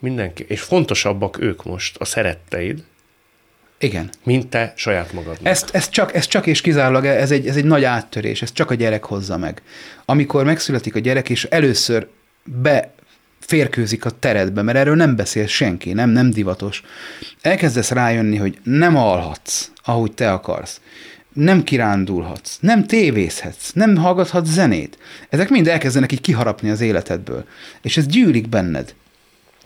Mindenki. És fontosabbak ők most, a szeretteid. Igen. Mint te saját magadnak. Ezt, ezt, csak, ezt csak és kizárólag, ez egy, ez egy nagy áttörés, ez csak a gyerek hozza meg. Amikor megszületik a gyerek, és először beférkőzik a teredbe, mert erről nem beszél senki, nem, nem divatos. Elkezdesz rájönni, hogy nem alhatsz, ahogy te akarsz. Nem kirándulhatsz, nem tévészhetsz, nem hallgathatsz zenét. Ezek mind elkezdenek így kiharapni az életedből. És ez gyűlik benned.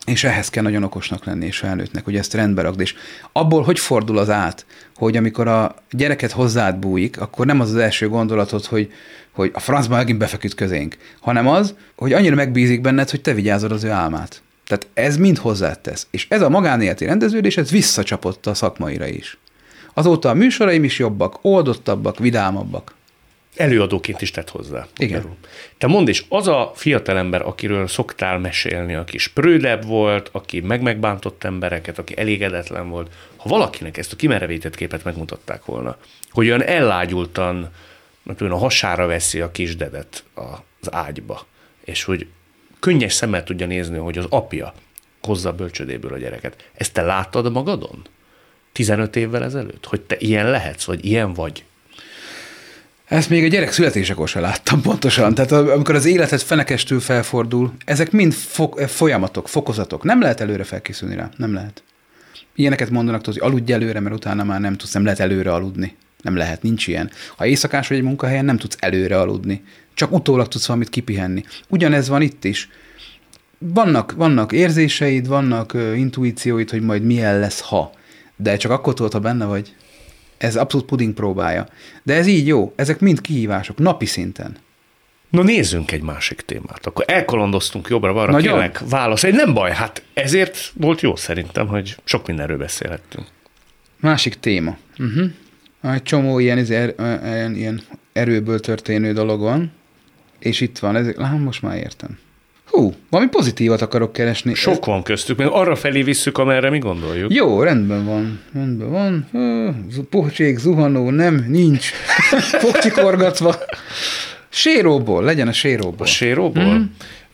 És ehhez kell nagyon okosnak lenni, és felnőttnek, hogy ezt rendbe rakd. És abból hogy fordul az át, hogy amikor a gyereket hozzád bújik, akkor nem az az első gondolatod, hogy, hogy a francban megint befeküdt közénk, hanem az, hogy annyira megbízik benned, hogy te vigyázod az ő álmát. Tehát ez mind hozzád tesz. És ez a magánéleti rendeződés, ez visszacsapott a szakmaira is. Azóta a műsoraim is jobbak, oldottabbak, vidámabbak. Előadóként is tett hozzá. Igen. Te mondd, és az a fiatalember, akiről szoktál mesélni, aki sprődebb volt, aki meg-megbántott embereket, aki elégedetlen volt, ha valakinek ezt a kimerevített képet megmutatták volna, hogy olyan ellágyultan, a hasára veszi a kisdedet az ágyba, és hogy könnyes szemmel tudja nézni, hogy az apja hozza a bölcsödéből a gyereket. Ezt te láttad magadon? tizenöt évvel ezelőtt? Hogy te ilyen lehetsz, vagy ilyen vagy? Ezt még a gyerek születésekor sem láttam pontosan. Tehát amikor az életed fenekestül felfordul, ezek mind fo- folyamatok, fokozatok. Nem lehet előre felkészülni rá. Nem lehet. Ilyeneket mondanak, hogy aludj előre, mert utána már nem tudsz, nem lehet előre aludni. Nem lehet, nincs ilyen. Ha éjszakás vagy egy munkahelyen, nem tudsz előre aludni. Csak utólag tudsz valamit kipihenni. Ugyanez van itt is. Vannak, vannak érzéseid, vannak uh, intuícióid, hogy majd milyen lesz, ha. De csak akkor tudod, ha benne vagy. Ez abszolút puding próbája. De ez így jó. Ezek mind kihívások, napi szinten. Na nézzünk egy másik témát. Akkor elkalandoztunk jobbra-balra, kérlek, válaszolj. Nem baj, hát ezért volt jó szerintem, hogy sok mindenről beszélhettünk. Másik téma. Uh-huh. Egy csomó ilyen, ilyen, ilyen erőből történő dolog van, és itt van. Ez, lá, most már értem. Hú, valami pozitívat akarok keresni. Sok ez... van köztük, mert arra felé visszük, amerre mi gondoljuk. Jó, rendben van, rendben van. Pocsék, zuhanó, nem, nincs. Pocsikorgatva. Séróból, legyen a séróból. A séróból? Mm-hmm.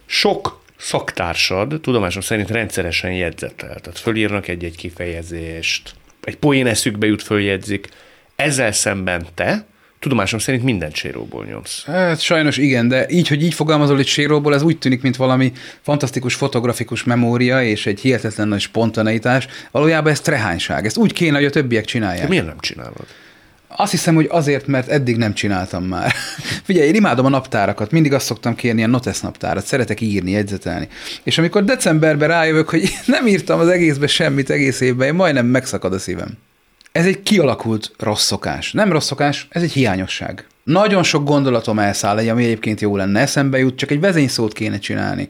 Sok szaktársad, tudomásom szerint rendszeresen jegyzetel. Tehát fölírnak egy-egy kifejezést, egy poén eszükbe jut, följegyzik. Ezzel szemben te... Tudomásom szerint mindent séróból nyomsz. Hát sajnos igen, de így, hogy így fogalmazol, hogy séróból, ez úgy tűnik, mint valami fantasztikus fotografikus memória és egy hihetetlen nagy spontaneitás. Valójában ez trehányság. Ezt úgy kéne, hogy a többiek csinálják. Te miért nem csinálod? Azt hiszem, hogy azért, mert eddig nem csináltam már. Figyelj, én imádom a naptárakat, mindig azt szoktam kérni, a Notesz naptárat, szeretek írni, jegyzetelni. És amikor decemberben rájövök, hogy nem írtam az egészbe semmit egész évben, én majdnem megszakad a szívem. Ez egy kialakult rossz szokás. Nem rossz szokás, ez egy hiányosság. Nagyon sok gondolatom elszáll egy, ami egyébként jó lenne, eszembe jut, csak egy vezényszót kéne csinálni.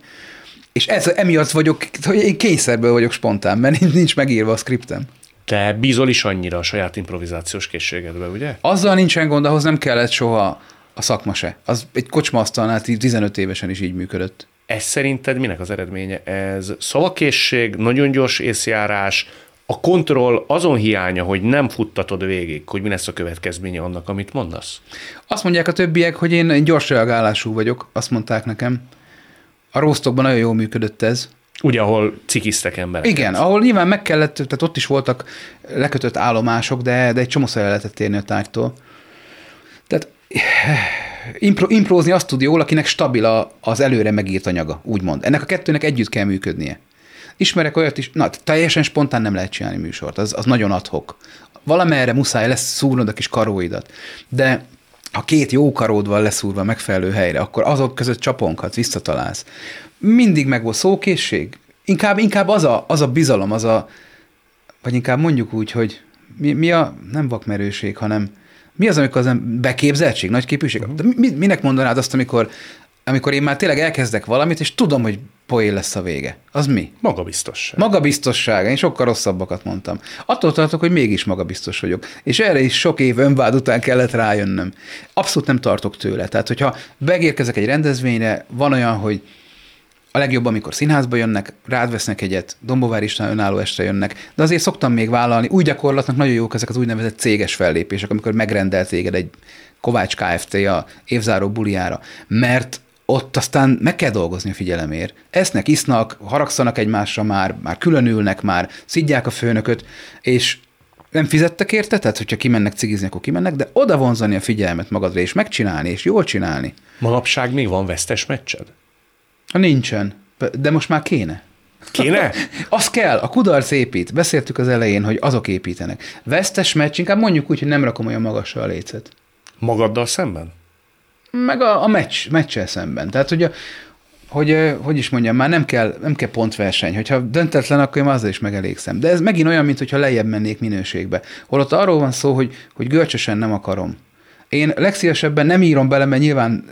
És ez, emiatt vagyok, hogy én kényszerből vagyok spontán, mert nincs megírva a szkriptem. Te bízol is annyira a saját improvizációs készségedbe, ugye? Azzal nincsen gond, ahhoz nem kellett soha a szakma se. Az egy kocsmaasztalnál tizenöt évesen is így működött. Ez szerinted minek az eredménye? Ez szavakészség, nagyon gyors észjárás, a kontroll azon hiánya, hogy nem futtatod végig, hogy mi lesz a következménye annak, amit mondasz? Azt mondják a többiek, hogy én gyors reagálású vagyok, azt mondták nekem. A Rostockban nagyon jól működött ez. Ugye, ahol cikiztek emberek. Igen, ahol nyilván meg kellett, tehát ott is voltak lekötött állomások, de, de egy csomószor el lehetett érni a tárgytól. Tehát impro, improzni azt tud jól, akinek stabil a, az előre megírt anyaga, úgymond. Ennek a kettőnek együtt kell működnie. Ismerek olyat is, na, teljesen spontán nem lehet csinálni műsort, az, az nagyon ad hoc. Valamerre muszáj lesz szúrnod a kis karóidat, de ha két jó karód van leszúrva megfelelő helyre, akkor azok között csaponkhatsz, visszatalálsz. Mindig meg volt szókészség. Inkább, inkább az, a, az a bizalom, az a, vagy inkább mondjuk úgy, hogy mi, mi a, nem vakmerőség, hanem mi az, amikor az em- beképzeltség, nagyképűség? De mi, minek mondanád azt, amikor, amikor én már tényleg elkezdek valamit, és tudom, hogy poén lesz a vége. Az mi? Magabiztosság. Magabiztosság. Én sokkal rosszabbakat mondtam. Attól tartok, hogy mégis magabiztos vagyok. És erre is sok év önvád után kellett rájönnöm. Abszolút nem tartok tőle. Tehát, hogyha megérkezek egy rendezvényre, van olyan, hogy a legjobb, amikor színházba jönnek, rád vesznek egyet, Dombóvári István önálló estre jönnek, de azért szoktam még vállalni, új gyakorlatnak nagyon jók ezek az úgynevezett céges fellépések, amikor megrendel téged egy Kovács Kft. A évzáró buliára, mert ott aztán meg kell dolgozni a figyelemért. Esznek, isznak, haragszanak egymásra már, már különülnek, már szidják a főnököt, és nem fizettek érte, tehát hogyha kimennek cigizni, akkor kimennek, de oda vonzani a figyelmet magadra, és megcsinálni, és jól csinálni. Manapság még van vesztes meccsed? Nincsen, de most már kéne. Kéne? Az kell, a kudarc épít. Beszéltük az elején, hogy azok építenek. Vesztes meccs, inkább mondjuk úgy, hogy nem rakom olyan magasra a lécet. Magaddal szemben? Meg a, a meccs, meccsel szemben. Tehát, hogy, a, hogy, hogy is mondjam, már nem kell, nem kell pontverseny. Hogyha döntetlen, akkor én azzal is megelégszem. De ez megint olyan, mint hogyha lejjebb mennék minőségbe. Holott arról van szó, hogy, hogy görcsösen nem akarom. Én legszívesebben nem írom bele, mert nyilván,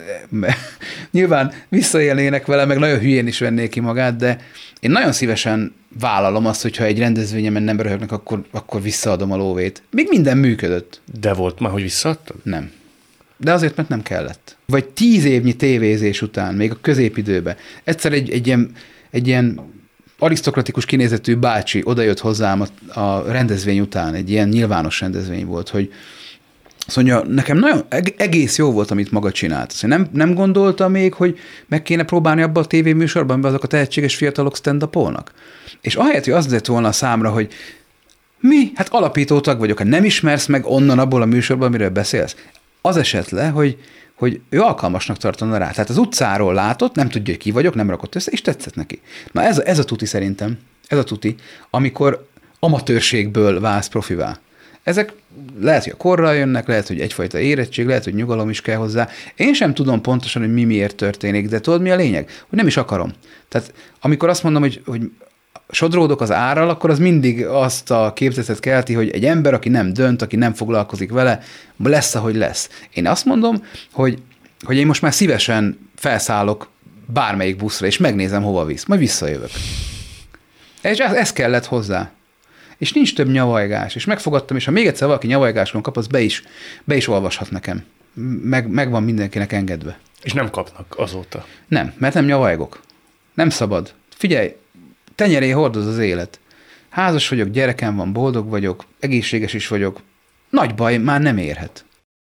nyilván visszaélnének vele, meg nagyon hülyén is vennék ki magát, de én nagyon szívesen vállalom azt, hogyha egy rendezvényemen nem röhögnek, akkor, akkor visszaadom a lóvét. Még minden működött. De volt már, hogy visszaadtad? Nem. De azért, mert nem kellett. Vagy tíz évnyi tévézés után, még a középidőben, egyszer egy, egy, ilyen, egy ilyen arisztokratikus kinézetű bácsi odajött hozzám a, a rendezvény után, egy ilyen nyilvános rendezvény volt, hogy azt mondja, nekem nagyon egész jó volt, amit maga csinált. Nem, nem gondolta még, hogy meg kéne próbálni abba a tévéműsorban, be azok a tehetséges fiatalok stand-upolnak. És ahelyett, hogy az lett volna a számra, hogy mi? Hát alapító tag vagyok, hát nem ismersz meg onnan abból a műsorban, amiről beszélsz. Az esett le, hogy, hogy ő alkalmasnak tartana rá. Tehát az utcáról látott, nem tudja, hogy ki vagyok, nem rakott össze, és tetszett neki. Na ez, ez a tuti szerintem, ez a tuti, amikor amatőrségből válsz profivá. Ezek lehet, hogy a korral jönnek, lehet, hogy egyfajta érettség, lehet, hogy nyugalom is kell hozzá. Én sem tudom pontosan, hogy mi miért történik, de tudod, mi a lényeg? Hogy nem is akarom. Tehát amikor azt mondom, hogy, hogy sodródok az árral, akkor az mindig azt a képzetet kelti, hogy egy ember, aki nem dönt, aki nem foglalkozik vele, lesz, ahogy lesz. Én azt mondom, hogy, hogy én most már szívesen felszállok bármelyik buszra, és megnézem, hova visz. Majd visszajövök. És ez kellett hozzá. És nincs több nyavajgás, és megfogadtam, és ha még egyszer valaki nyavajgáson kap, az be is, be is olvashat nekem. Meg, meg van mindenkinek engedve. És nem kapnak azóta? Nem, mert nem nyavajgok. Nem szabad. Figyelj, tenyerén hordoz az élet. Házas vagyok, gyerekem van, boldog vagyok, egészséges is vagyok. Nagy baj már nem érhet.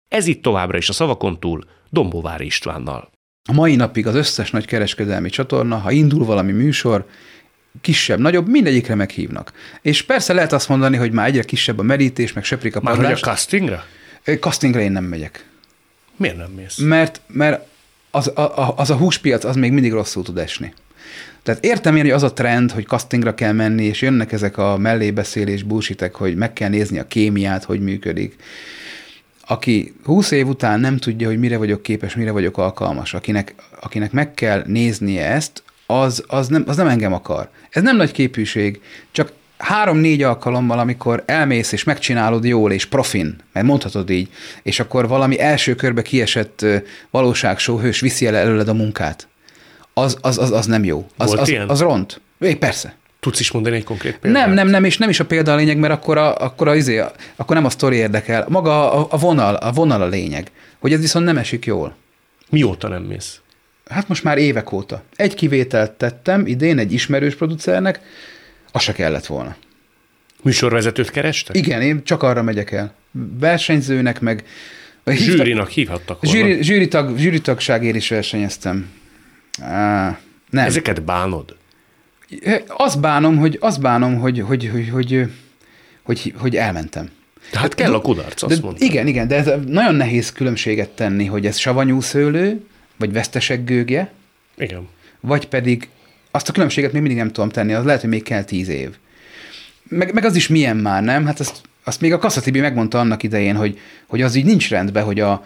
Ez itt továbbra is a Szavakon túl Dombóvári Istvánnal. A mai napig az összes nagy kereskedelmi csatorna, ha indul valami műsor, kisebb, nagyobb, mindegyikre meghívnak. És persze lehet azt mondani, hogy már egyre kisebb a merítés, meg söprik a padlást. Már hogy a castingra? Castingra én nem megyek. Miért nem mész? Mert, mert az, a, az a húspiac, az még mindig rosszul tud esni. Tehát értem én, hogy az a trend, hogy castingra kell menni, és jönnek ezek a mellébeszélés bullshitek, hogy meg kell nézni a kémiát, hogy működik. Aki húsz év után nem tudja, hogy mire vagyok képes, mire vagyok alkalmas, akinek, akinek meg kell néznie ezt, Az, az, nem, az nem engem akar. Ez nem nagy képűség, csak három-négy alkalommal, amikor elmész és megcsinálod jól és profin, mert mondhatod így, és akkor valami első körbe kiesett valóságsóhős viszi el előled a munkát. Az, az, az, az nem jó. Az, Volt az, ilyen? Az ront. É, persze. Tudsz is mondani egy konkrét példát? Nem, nem, nem, és nem is a példa a lényeg, mert akkor, a, akkor, a, akkor nem a sztori érdekel. Maga a, a, vonal, a vonal a lényeg, hogy ez viszont nem esik jól. Mióta nem mész? Hát most már évek óta. Egy kivételt tettem idén egy ismerős producernek, az se kellett volna. Műsorvezetőt kerestek? Igen, én csak arra megyek el. Versenyzőnek, meg... Zsűrinak hívhattak volna. Zsűri, zsűritag, zsűritagságért is versenyeztem. Á, nem. Ezeket bánod? Azt bánom, hogy, azt bánom, hogy, hogy, hogy, hogy, hogy, hogy elmentem. Tehát kell a kudarc, azt mondta. Igen, igen, de ez nagyon nehéz különbséget tenni, hogy ez savanyú szőlő, vagy vesztesek gőgje, igen. Vagy pedig azt a különbséget még mindig nem tudom tenni, az lehet, hogy még kell tíz év. Meg, meg az is milyen már, nem? Hát azt, azt még a Kassa Tibi megmondta annak idején, hogy, hogy az így nincs rendben, hogy a,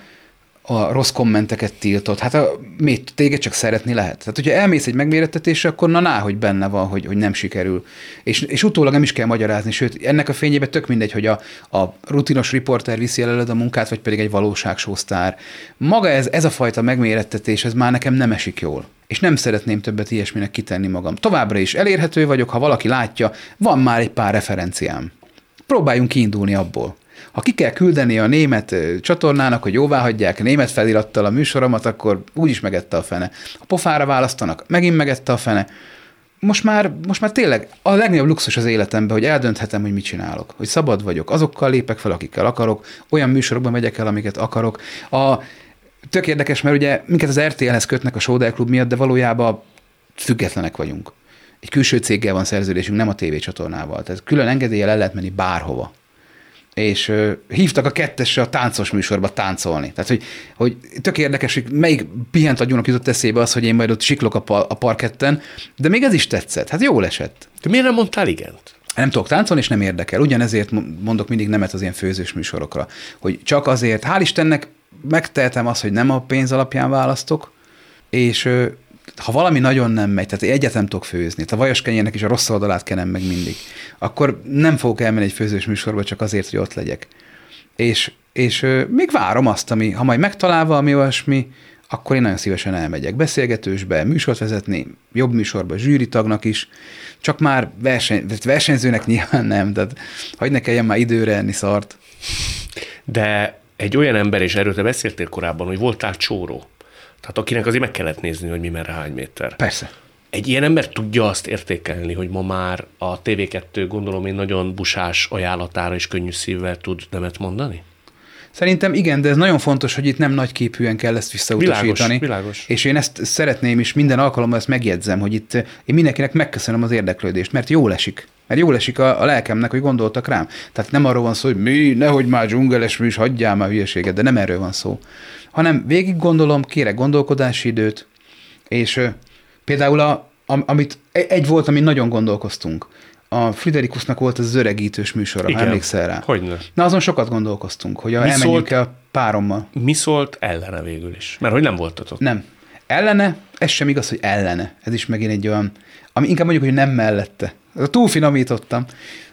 a rossz kommenteket tiltott. Hát a, még téged csak szeretni lehet. Tehát, hogyha elmész egy megmérettetésre, akkor na ná, hogy benne van, hogy, hogy nem sikerül. És, és utólag nem is kell magyarázni, sőt, ennek a fényében tök mindegy, hogy a, a rutinos riporter viszi el előd a munkát, vagy pedig egy valóságsósztár. Maga ez, ez a fajta megmérettetés, ez már nekem nem esik jól. És nem szeretném többet ilyesminek kitenni magam. Továbbra is elérhető vagyok, ha valaki látja, van már egy pár referenciám. Próbáljunk kiindulni abból. Ha ki kell küldeni a német csatornának, hogy jóvá hagyják német felirattal a műsoromat, akkor úgyis megette a fene. Ha pofára választanak, megint megette a fene. Most már, most már tényleg a legnagyobb luxus az életemben, hogy eldönthetem, hogy mit csinálok. Hogy szabad vagyok, azokkal lépek fel, akikkel akarok, olyan műsorokban megyek el, amiket akarok. A Tök érdekes, mert ugye minket az er té el-hez kötnek a Showdive Klub miatt, de valójában függetlenek vagyunk. Egy külső céggel van szerződésünk, nem a tévécsatornával. Tehát külön engedéllyel el lehet menni bárhova. És ö, hívtak a kettesre a táncos műsorba táncolni. Tehát, hogy, hogy tök érdekes, hogy melyik pihent agyónak jutott eszébe az, hogy én majd ott siklok a, pa, a parketten, de még ez is tetszett, hát jól esett. De miért nem mondtál igent? Nem tudok táncolni, és nem érdekel. Ugyanezért mondok mindig nemet az ilyen főzős műsorokra. Hogy csak azért, hál' Istennek, megtehetem azt, hogy nem a pénz alapján választok, és ha valami nagyon nem megy, tehát egyet nem tudok főzni, a vajaskenyérnek is a rossz oldalát kenem meg mindig, akkor nem fogok elmenni egy főzős műsorba csak azért, hogy ott legyek. És, és még várom azt, ami, ha majd megtalál valami olyasmi, akkor én nagyon szívesen elmegyek beszélgetősbe, műsort vezetni, jobb műsorba, zsűritagnak is, csak már verseny, versenyzőnek nyilván nem, tehát hagyd ne kelljen már időre enni szart. De egy olyan ember, és erről te beszéltél korábban, hogy voltál csóró. Tehát akinek azért meg kellett nézni, hogy mi merre hány méter. Persze. Egy ilyen ember tudja azt értékelni, hogy ma már a té vé kettő gondolom én nagyon busás ajánlatára és könnyű szívvel tud nemet mondani? Szerintem igen, de ez nagyon fontos, hogy itt nem nagyképűen kell ezt visszautasítani. Világos, világos. És én ezt szeretném, és minden alkalommal ezt megjegyzem, hogy itt én mindenkinek megköszönöm az érdeklődést, mert jól esik. Mert jól esik a, a lelkemnek, hogy gondoltak rám. Tehát nem arról van szó, hogy mi, nehogy már dzsungeles műs, hagyjál már hülyeséget, de nem erről van szó. Hanem végig gondolom, kérek gondolkodási időt, és ö, például a, am, amit, egy volt, amin nagyon gondolkoztunk. A Friderikusnak volt az öregítős műsora, igen, emlékszel rá? Hogyne. Na azon sokat gondolkoztunk, hogy a elmenjünk el párommal. Mi szólt ellene végül is? Mert hogy nem voltatok. Nem. Ellene, ez sem igaz, hogy ellene. Ez is megint egy olyan, ami inkább mondjuk, hogy nem mellette. Túl finomítottam.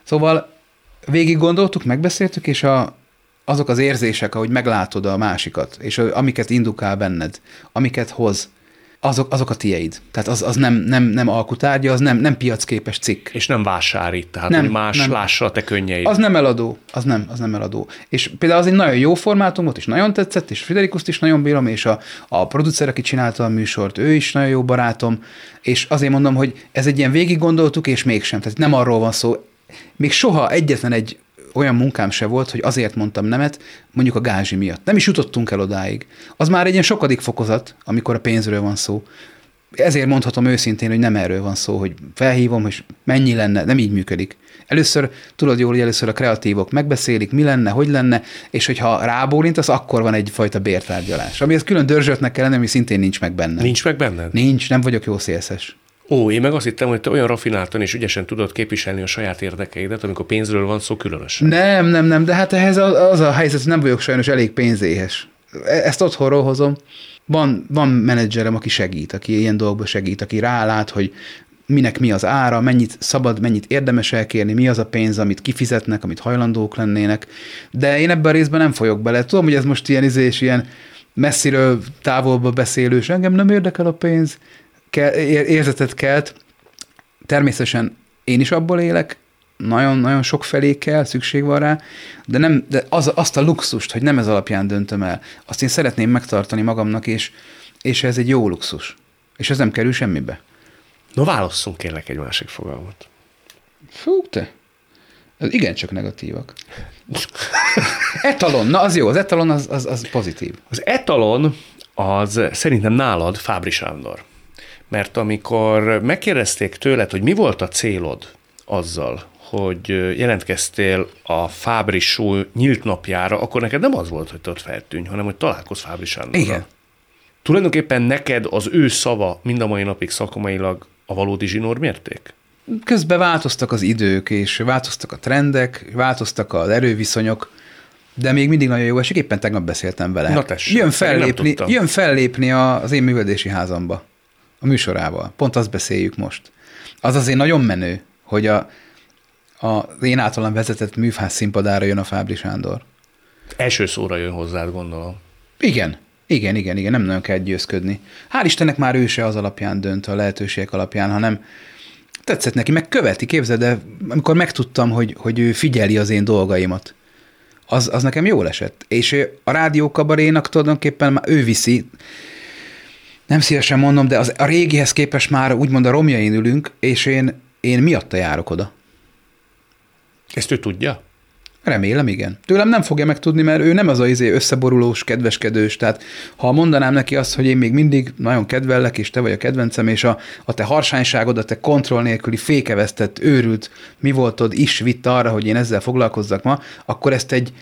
Szóval végig gondoltuk, megbeszéltük, és a, azok az érzések, ahogy meglátod a másikat, és a, amiket indukál benned, amiket hoz, azok, azok a tieid. Tehát az, az nem, nem, nem alkutárgya, az nem, nem piacképes cikk. És nem vásárít, tehát nem, hogy más nem. Lássa a te könnyeid. Az nem eladó, az nem, az nem eladó. És például az egy nagyon jó formátum volt, és nagyon tetszett, és Friderikuszt is nagyon bírom, és a, a producer, aki csinálta a műsort, ő is nagyon jó barátom, és azért mondom, hogy ez egy ilyen végig gondoltuk, és mégsem. Tehát nem arról van szó. Még soha egyetlen egy olyan munkám se volt, hogy azért mondtam nemet, mondjuk a gázsi miatt. Nem is jutottunk el odáig. Az már egy ilyen sokadik fokozat, amikor a pénzről van szó. Ezért mondhatom őszintén, hogy nem erről van szó, hogy felhívom, és mennyi lenne, nem így működik. Először, tudod jól, hogy először a kreatívok megbeszélik, mi lenne, hogy lenne, és hogyha rábólintasz, akkor van egyfajta bértárgyalás. Ami ez külön dörzsöltnek kell lenni, ami szintén nincs meg benne. Nincs meg benne? Nincs, nem vagyok jó szélszes. Ó, én meg azt hittem, hogy te olyan rafináltan és ügyesen tudod képviselni a saját érdekeidet, amikor pénzről van szó különösen. Nem, nem, nem, de hát ehhez az a helyzet, nem vagyok sajnos elég pénzéhes. Ezt otthonról hozom. Van, van menedzserem, aki segít, aki ilyen dolgokban segít, aki rálát, hogy minek mi az ára, mennyit szabad, mennyit érdemes elkérni, mi az a pénz, amit kifizetnek, amit hajlandók lennének. De én ebben a részben nem folyok bele. Tudom, hogy ez most ilyen izés, ilyen messziről, távolba beszélős, engem nem érdekel a pénz. Érzetet kelt. Természetesen én is abból élek, nagyon-nagyon sok felé kell, szükség van rá, de, nem, de az, azt a luxust, hogy nem ez alapján döntöm el, azt én szeretném megtartani magamnak, és, és ez egy jó luxus. És ez nem kerül semmibe. No, válasszunk kérlek egy másik fogalmat. Fú, te! Ez igencsak negatívak. Etalon, na az jó, az etalon az, az, az pozitív. Az etalon az szerintem nálad Fábri Sándor. Mert amikor megkérdezték tőled, hogy mi volt a célod azzal, hogy jelentkeztél a Fábry Show nyílt napjára, akkor neked nem az volt, hogy te ott feltűnj, hanem hogy találkozz Fábry Sándorral. Igen. Tulajdonképpen neked az ő szava mind a mai napig szakmailag a valódi zsinórmérték? Közben változtak az idők, és változtak a trendek, változtak az erőviszonyok, de még mindig nagyon jó esik, éppen tegnap beszéltem vele. Na tessék, jön fellépni, jön fellépni az én művelődési házamba, a műsorával. Pont azt beszéljük most. Az azért nagyon menő, hogy a, a, az én általam vezetett műfáz színpadára jön a Fábry Sándor. Első szóra jön hozzád, gondolom. Igen. Igen, igen, igen, nem nagyon kell győzködni. Hál' Istennek már ő se az alapján dönt, a lehetőségek alapján, hanem tetszett neki, meg követi, képzeld, de amikor megtudtam, hogy, hogy ő figyeli az én dolgaimat, az, az nekem jól esett. És a rádiókabarénak tulajdonképpen már ő viszi, nem szívesen mondom, de az, a régihez képest már úgymond a romjain ülünk, és én, én miatta járok oda. Ezt ő tudja? Remélem, igen. Tőlem nem fogja megtudni, mert ő nem az a izé összeborulós, kedveskedős, tehát ha mondanám neki azt, hogy én még mindig nagyon kedvellek, és te vagy a kedvencem, és a, a te harsányságod, a te kontroll nélküli fékevesztett, őrült mi voltod is vitt arra, hogy én ezzel foglalkozzak ma, akkor ezt egy,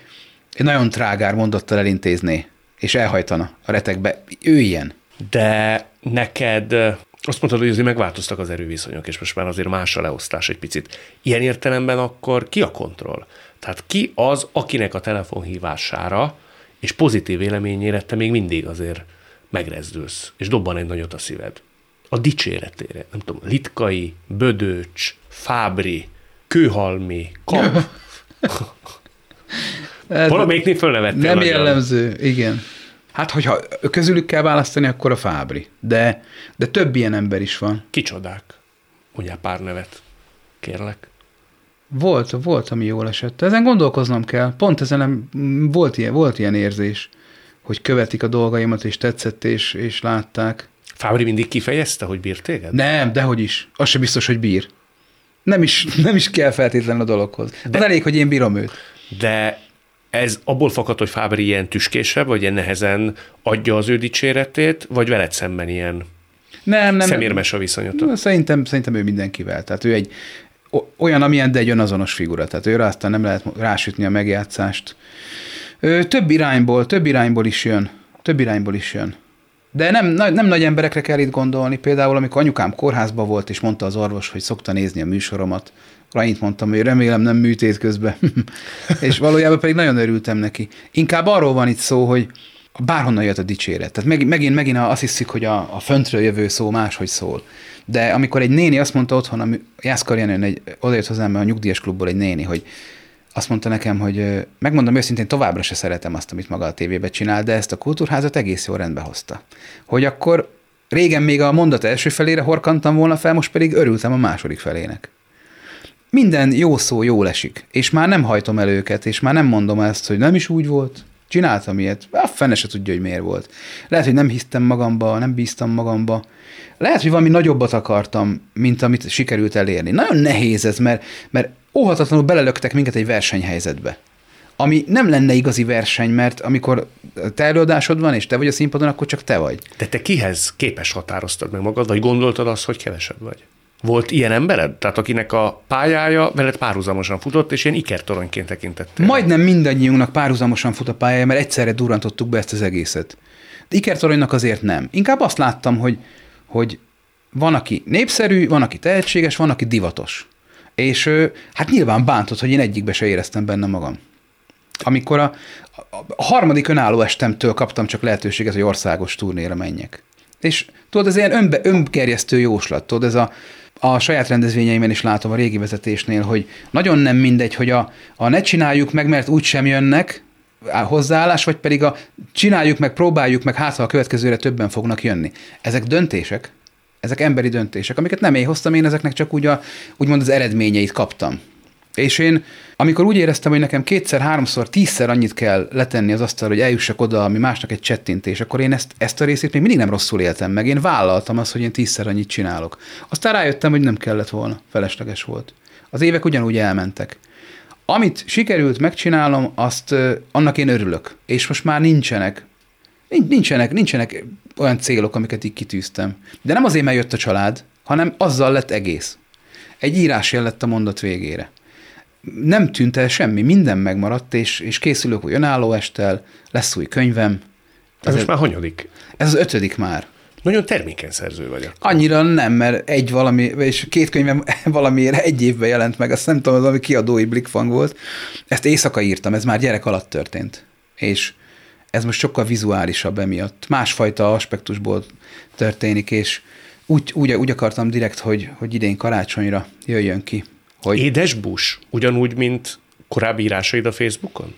egy nagyon trágár mondattal elintézné, és elhajtana a retekbe. Ő ilyen. De neked... Azt mondtad, hogy azért megváltoztak az erőviszonyok, és most már azért más a leosztás egy picit. Ilyen értelemben akkor ki a kontroll? Tehát ki az, akinek a telefonhívására és pozitív véleményére te még mindig azért megrezdülsz, és dobban egy nagyot a szíved. A dicséretére, nem tudom, Litkai, Bödöcs, Fábry, Kőhalmi, Kap. Valamelyiknél fölnevettél. Nem nagyon jellemző, igen. Hát, hogyha közülük kell választani, akkor a Fábry. De, de több ilyen ember is van. Kicsodák. Mondjál pár nevet, kérlek. Volt, volt, ami jól esett. Ezen gondolkoznom kell. Pont ezen nem, volt, ilyen, volt ilyen érzés, hogy követik a dolgaimat, és tetszett, és, és látták. Fábry mindig kifejezte, hogy bír téged? Nem, dehogy is. Az sem biztos, hogy bír. Nem is, nem is kell feltétlenül a dologhoz. De, de elég, hogy én bírom őt. De... Ez abból fakad, hogy Fábry ilyen tüskésebb, vagy ilyen nehezen adja az ő dicséretét, vagy veled szemben ilyen nem, nem, szemérmes a viszonyot? Szerintem, szerintem ő mindenkivel. Tehát ő egy olyan, amilyen, de egy önazonos figura. Tehát őre aztán nem lehet rásütni a megjátszást. Ő több irányból, több irányból is jön. Több irányból is jön. De nem, nem nagy emberekre kell itt gondolni. Például, amikor anyukám kórházban volt, és mondta az orvos, hogy szokta nézni a műsoromat, Rajint mondtam, hogy remélem nem műtét közben. És valójában pedig nagyon örültem neki. Inkább arról van itt szó, hogy bárhonnan jött a dicséret. Tehát meg, megint, megint azt hiszik, hogy a, a föntről jövő szó máshogy szól. De amikor egy néni azt mondta otthon, Jászkar Jenőn odajött hozzám a nyugdíjas klubból egy néni, hogy azt mondta nekem, hogy megmondom őszintén, továbbra se szeretem azt, amit maga a tévében csinál, de ezt a kultúrházat egész jól rendbe hozta. Hogy akkor régen még a mondat első felére horkantam volna fel, most pedig örültem a második felének. Minden jó szó jól esik, és már nem hajtom el őket, és már nem mondom ezt, hogy nem is úgy volt, csináltam ilyet, a fene se tudja, hogy miért volt. Lehet, hogy nem hisztem magamba, nem bíztam magamba. Lehet, hogy valami nagyobbat akartam, mint amit sikerült elérni. Nagyon nehéz ez, mert, mert óhatatlanul belelöktek minket egy versenyhelyzetbe, ami nem lenne igazi verseny, mert amikor te előadásod van, és te vagy a színpadon, akkor csak te vagy. De te kihez képes határoztad meg magad, vagy gondoltad azt, hogy kevesebb vagy? Volt ilyen embered? Tehát akinek a pályája veled párhuzamosan futott, és ilyen ikertoronyként tekintettél? Majdnem mindannyiunknak párhuzamosan fut a pályája, mert egyszerre durrantottuk be ezt az egészet. De ikertoronynak azért nem. Inkább azt láttam, hogy, hogy van, aki népszerű, van, aki tehetséges, van, aki divatos. És hát nyilván bántott, hogy én egyikbe se éreztem benne magam. Amikor a, a harmadik önálló estemtől kaptam csak lehetőséget, hogy országos turnéra menjek. És tudod, ez ilyen önbe, önkerjesztő jóslat, tudod, ez a A saját rendezvényeimen is látom a régi vezetésnél, hogy nagyon nem mindegy, hogy a, a ne csináljuk meg, mert úgysem jönnek hozzáállás, vagy pedig a csináljuk meg, próbáljuk meg, hát ha a következőre többen fognak jönni. Ezek döntések, ezek emberi döntések, amiket nem én hoztam, én ezeknek csak úgy a, úgymond az eredményeit kaptam. És én, amikor úgy éreztem, hogy nekem kétszer, háromszor, tízszer annyit kell letenni az asztalra, hogy eljussak oda, ami másnak egy csettintés, akkor én ezt, ezt a részét még mindig nem rosszul éltem meg. Én vállaltam azt, hogy én tízszer annyit csinálok. Aztán rájöttem, hogy nem kellett volna. Felesleges volt. Az évek ugyanúgy elmentek. Amit sikerült megcsinálom, azt annak én örülök. És most már nincsenek Nincsenek, nincsenek olyan célok, amiket így kitűztem. De nem azért, mert jött a család, hanem azzal lett egész. Egy írásjel lett a mondat végére. Nem tűnt el semmi, minden megmaradt, és, és készülök új önálló esttel, lesz új könyvem. Ez, ez most már hanyadik? Ez az ötödik már. Nagyon termékeny szerző vagyok. Annyira nem, mert egy valami, és két könyvem valamiért egy évben jelent meg, azt nem tudom, az ami kiadói Blickfang volt. Ezt éjszaka írtam, ez már gyerek alatt történt. És ez most sokkal vizuálisabb emiatt. Másfajta aspektusból történik, és úgy, úgy, úgy akartam direkt, hogy, hogy idén karácsonyra jöjjön ki. Hogy... Édesbús, ugyanúgy, mint korábbi írásaid a Facebookon?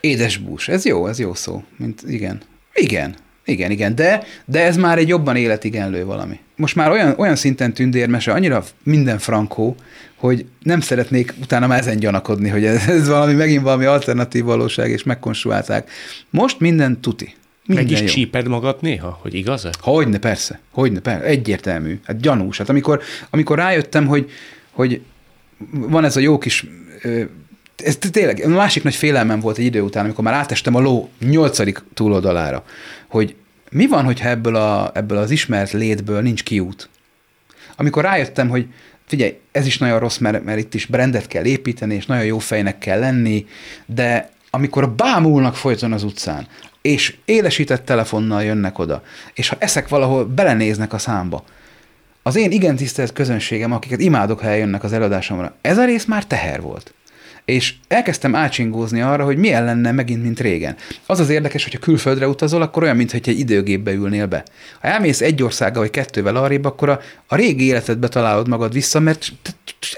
Édesbús, ez jó, ez jó szó. Mint, igen, igen. Igen, igen, de, de ez már egy jobban életigenlő valami. Most már olyan, olyan szinten tündérmese, annyira minden frankó, hogy nem szeretnék utána már ezen gyanakodni, hogy ez, ez valami, megint valami alternatív valóság, és megkonstruálták. Most minden tuti. Minden meg is jó. Csíped magad néha, hogy igaz-e? Hogyne, persze. Hogyne, persze. Egyértelmű. Hát gyanús. Hát amikor, amikor rájöttem, hogy, hogy van ez a jó kis... Ö, ez tényleg, másik nagy félelmem volt egy idő után, amikor már átestem a ló nyolcadik túloldalára, hogy mi van, hogyha ebből, a, ebből az ismert létből nincs kiút. Amikor rájöttem, hogy figyelj, ez is nagyon rossz, mert, mert itt is brandet kell építeni, és nagyon jó fejnek kell lenni, de amikor bámulnak folyton az utcán, és élesített telefonnal jönnek oda, és ha eszek valahol, belenéznek a számba, az én igen tisztelt közönségem, akiket imádok, ha eljönnek az előadásomra, ez a rész már teher volt. És elkezdtem ácsingózni arra, hogy milyen lenne megint, mint régen. Az az érdekes, hogyha külföldre utazol, akkor olyan, mintha egy időgépbe ülnél be. Ha elmész egy országgal vagy kettővel arrébb, akkor a, a régi életedbe találod magad vissza, mert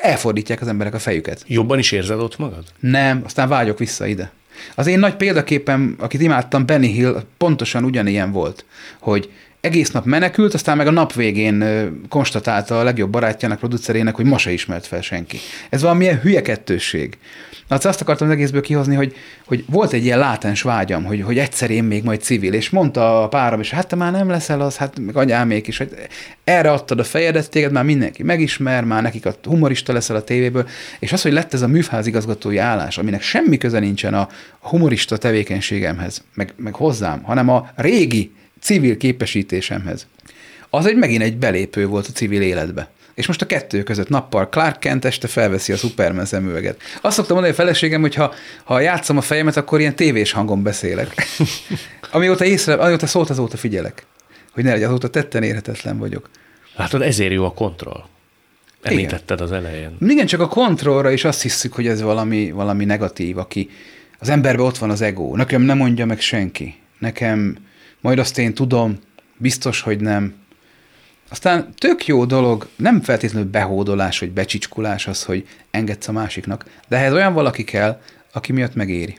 elfordítják az emberek a fejüket. Jobban is érzed ott magad? Nem, aztán vágyok vissza ide. Az én nagy példaképem, akit imádtam, Benny Hill, pontosan ugyanilyen volt, hogy egész nap menekült, aztán meg a nap végén konstatálta a legjobb barátjának, producerének, hogy ma se ismert fel senki. Ez valamilyen hülye kettősség. Hát azt akartam az egészből kihozni, hogy, hogy volt egy ilyen látens vágyam, hogy, hogy egyszer én még majd civil, és mondta a párom is, hát te már nem leszel az, hát meg anyámék is, hogy erre adtad a fejedet, téged már mindenki megismer, már nekik a humorista leszel a tévéből, és az, hogy lett ez a műfázigazgatói állás, aminek semmi köze nincsen a humorista tevékenységemhez, meg, meg hozzám, hanem a régi civil képesítésemhez. Az egy megint egy belépő volt a civil életbe. És most a kettő között nappal Clark Kent, este felveszi a Superman szemüveget. Azt szoktam mondani a feleségem, hogy ha, ha játszom a fejemet, akkor ilyen tévés hangon beszélek. Amióta észre, amióta szólt, azóta figyelek. Hogy ne legyen, azóta tetten érhetetlen vagyok. Látod, ezért jó a kontroll. Említetted az elején. Igen, csak a kontrollra is azt hiszük, hogy ez valami, valami negatív, aki az emberben ott van az ego. Nekem nem mondja meg senki. Nekem majd azt én tudom, biztos, hogy nem. Aztán tök jó dolog, nem feltétlenül behódolás, vagy becsicskulás az, hogy engedsz a másiknak, de ehhez olyan valaki kell, aki miatt megéri.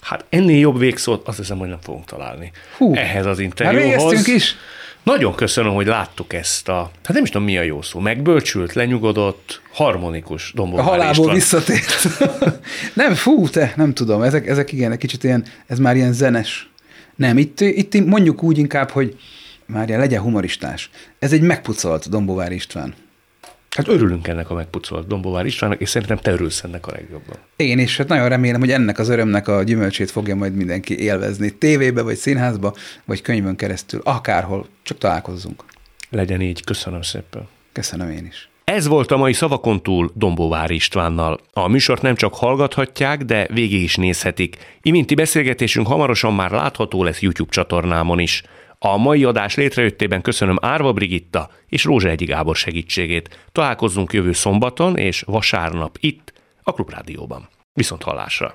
Hát ennél jobb végszót azt hiszem, hogy nem fogunk találni. Hú, ehhez az interjúhoz. Is. Nagyon köszönöm, hogy láttuk ezt a, hát nem is tudom mi a jó szó, megbölcsült, lenyugodott, harmonikus Domboldár István. A halálból visszatért. nem, fú, te, nem tudom, ezek, ezek igen, egy kicsit ilyen, ez már ilyen zenes. Nem, itt, itt mondjuk úgy inkább, hogy várjál, legyen humoristás. Ez egy megpucolt Dombóvár István. Hát örülünk ennek a megpucolt Dombóvár Istvánnak, és szerintem te örülsz ennek a legjobban. Én is, hát nagyon remélem, hogy ennek az örömnek a gyümölcsét fogja majd mindenki élvezni. Tévébe, vagy színházba, vagy könyvön keresztül, akárhol, csak találkozzunk. Legyen így, köszönöm szépen. Köszönöm én is. Ez volt a mai Szavakon túl Dombóvár Istvánnal. A műsort nem csak hallgathatják, de végig is nézhetik. Iminti beszélgetésünk hamarosan már látható lesz YouTube csatornámon is. A mai adás létrejöttében köszönöm Árva Brigitta és Rózsahegyi Gábor segítségét. Találkozzunk jövő szombaton és vasárnap itt, a Klubrádióban. Viszont hallásra!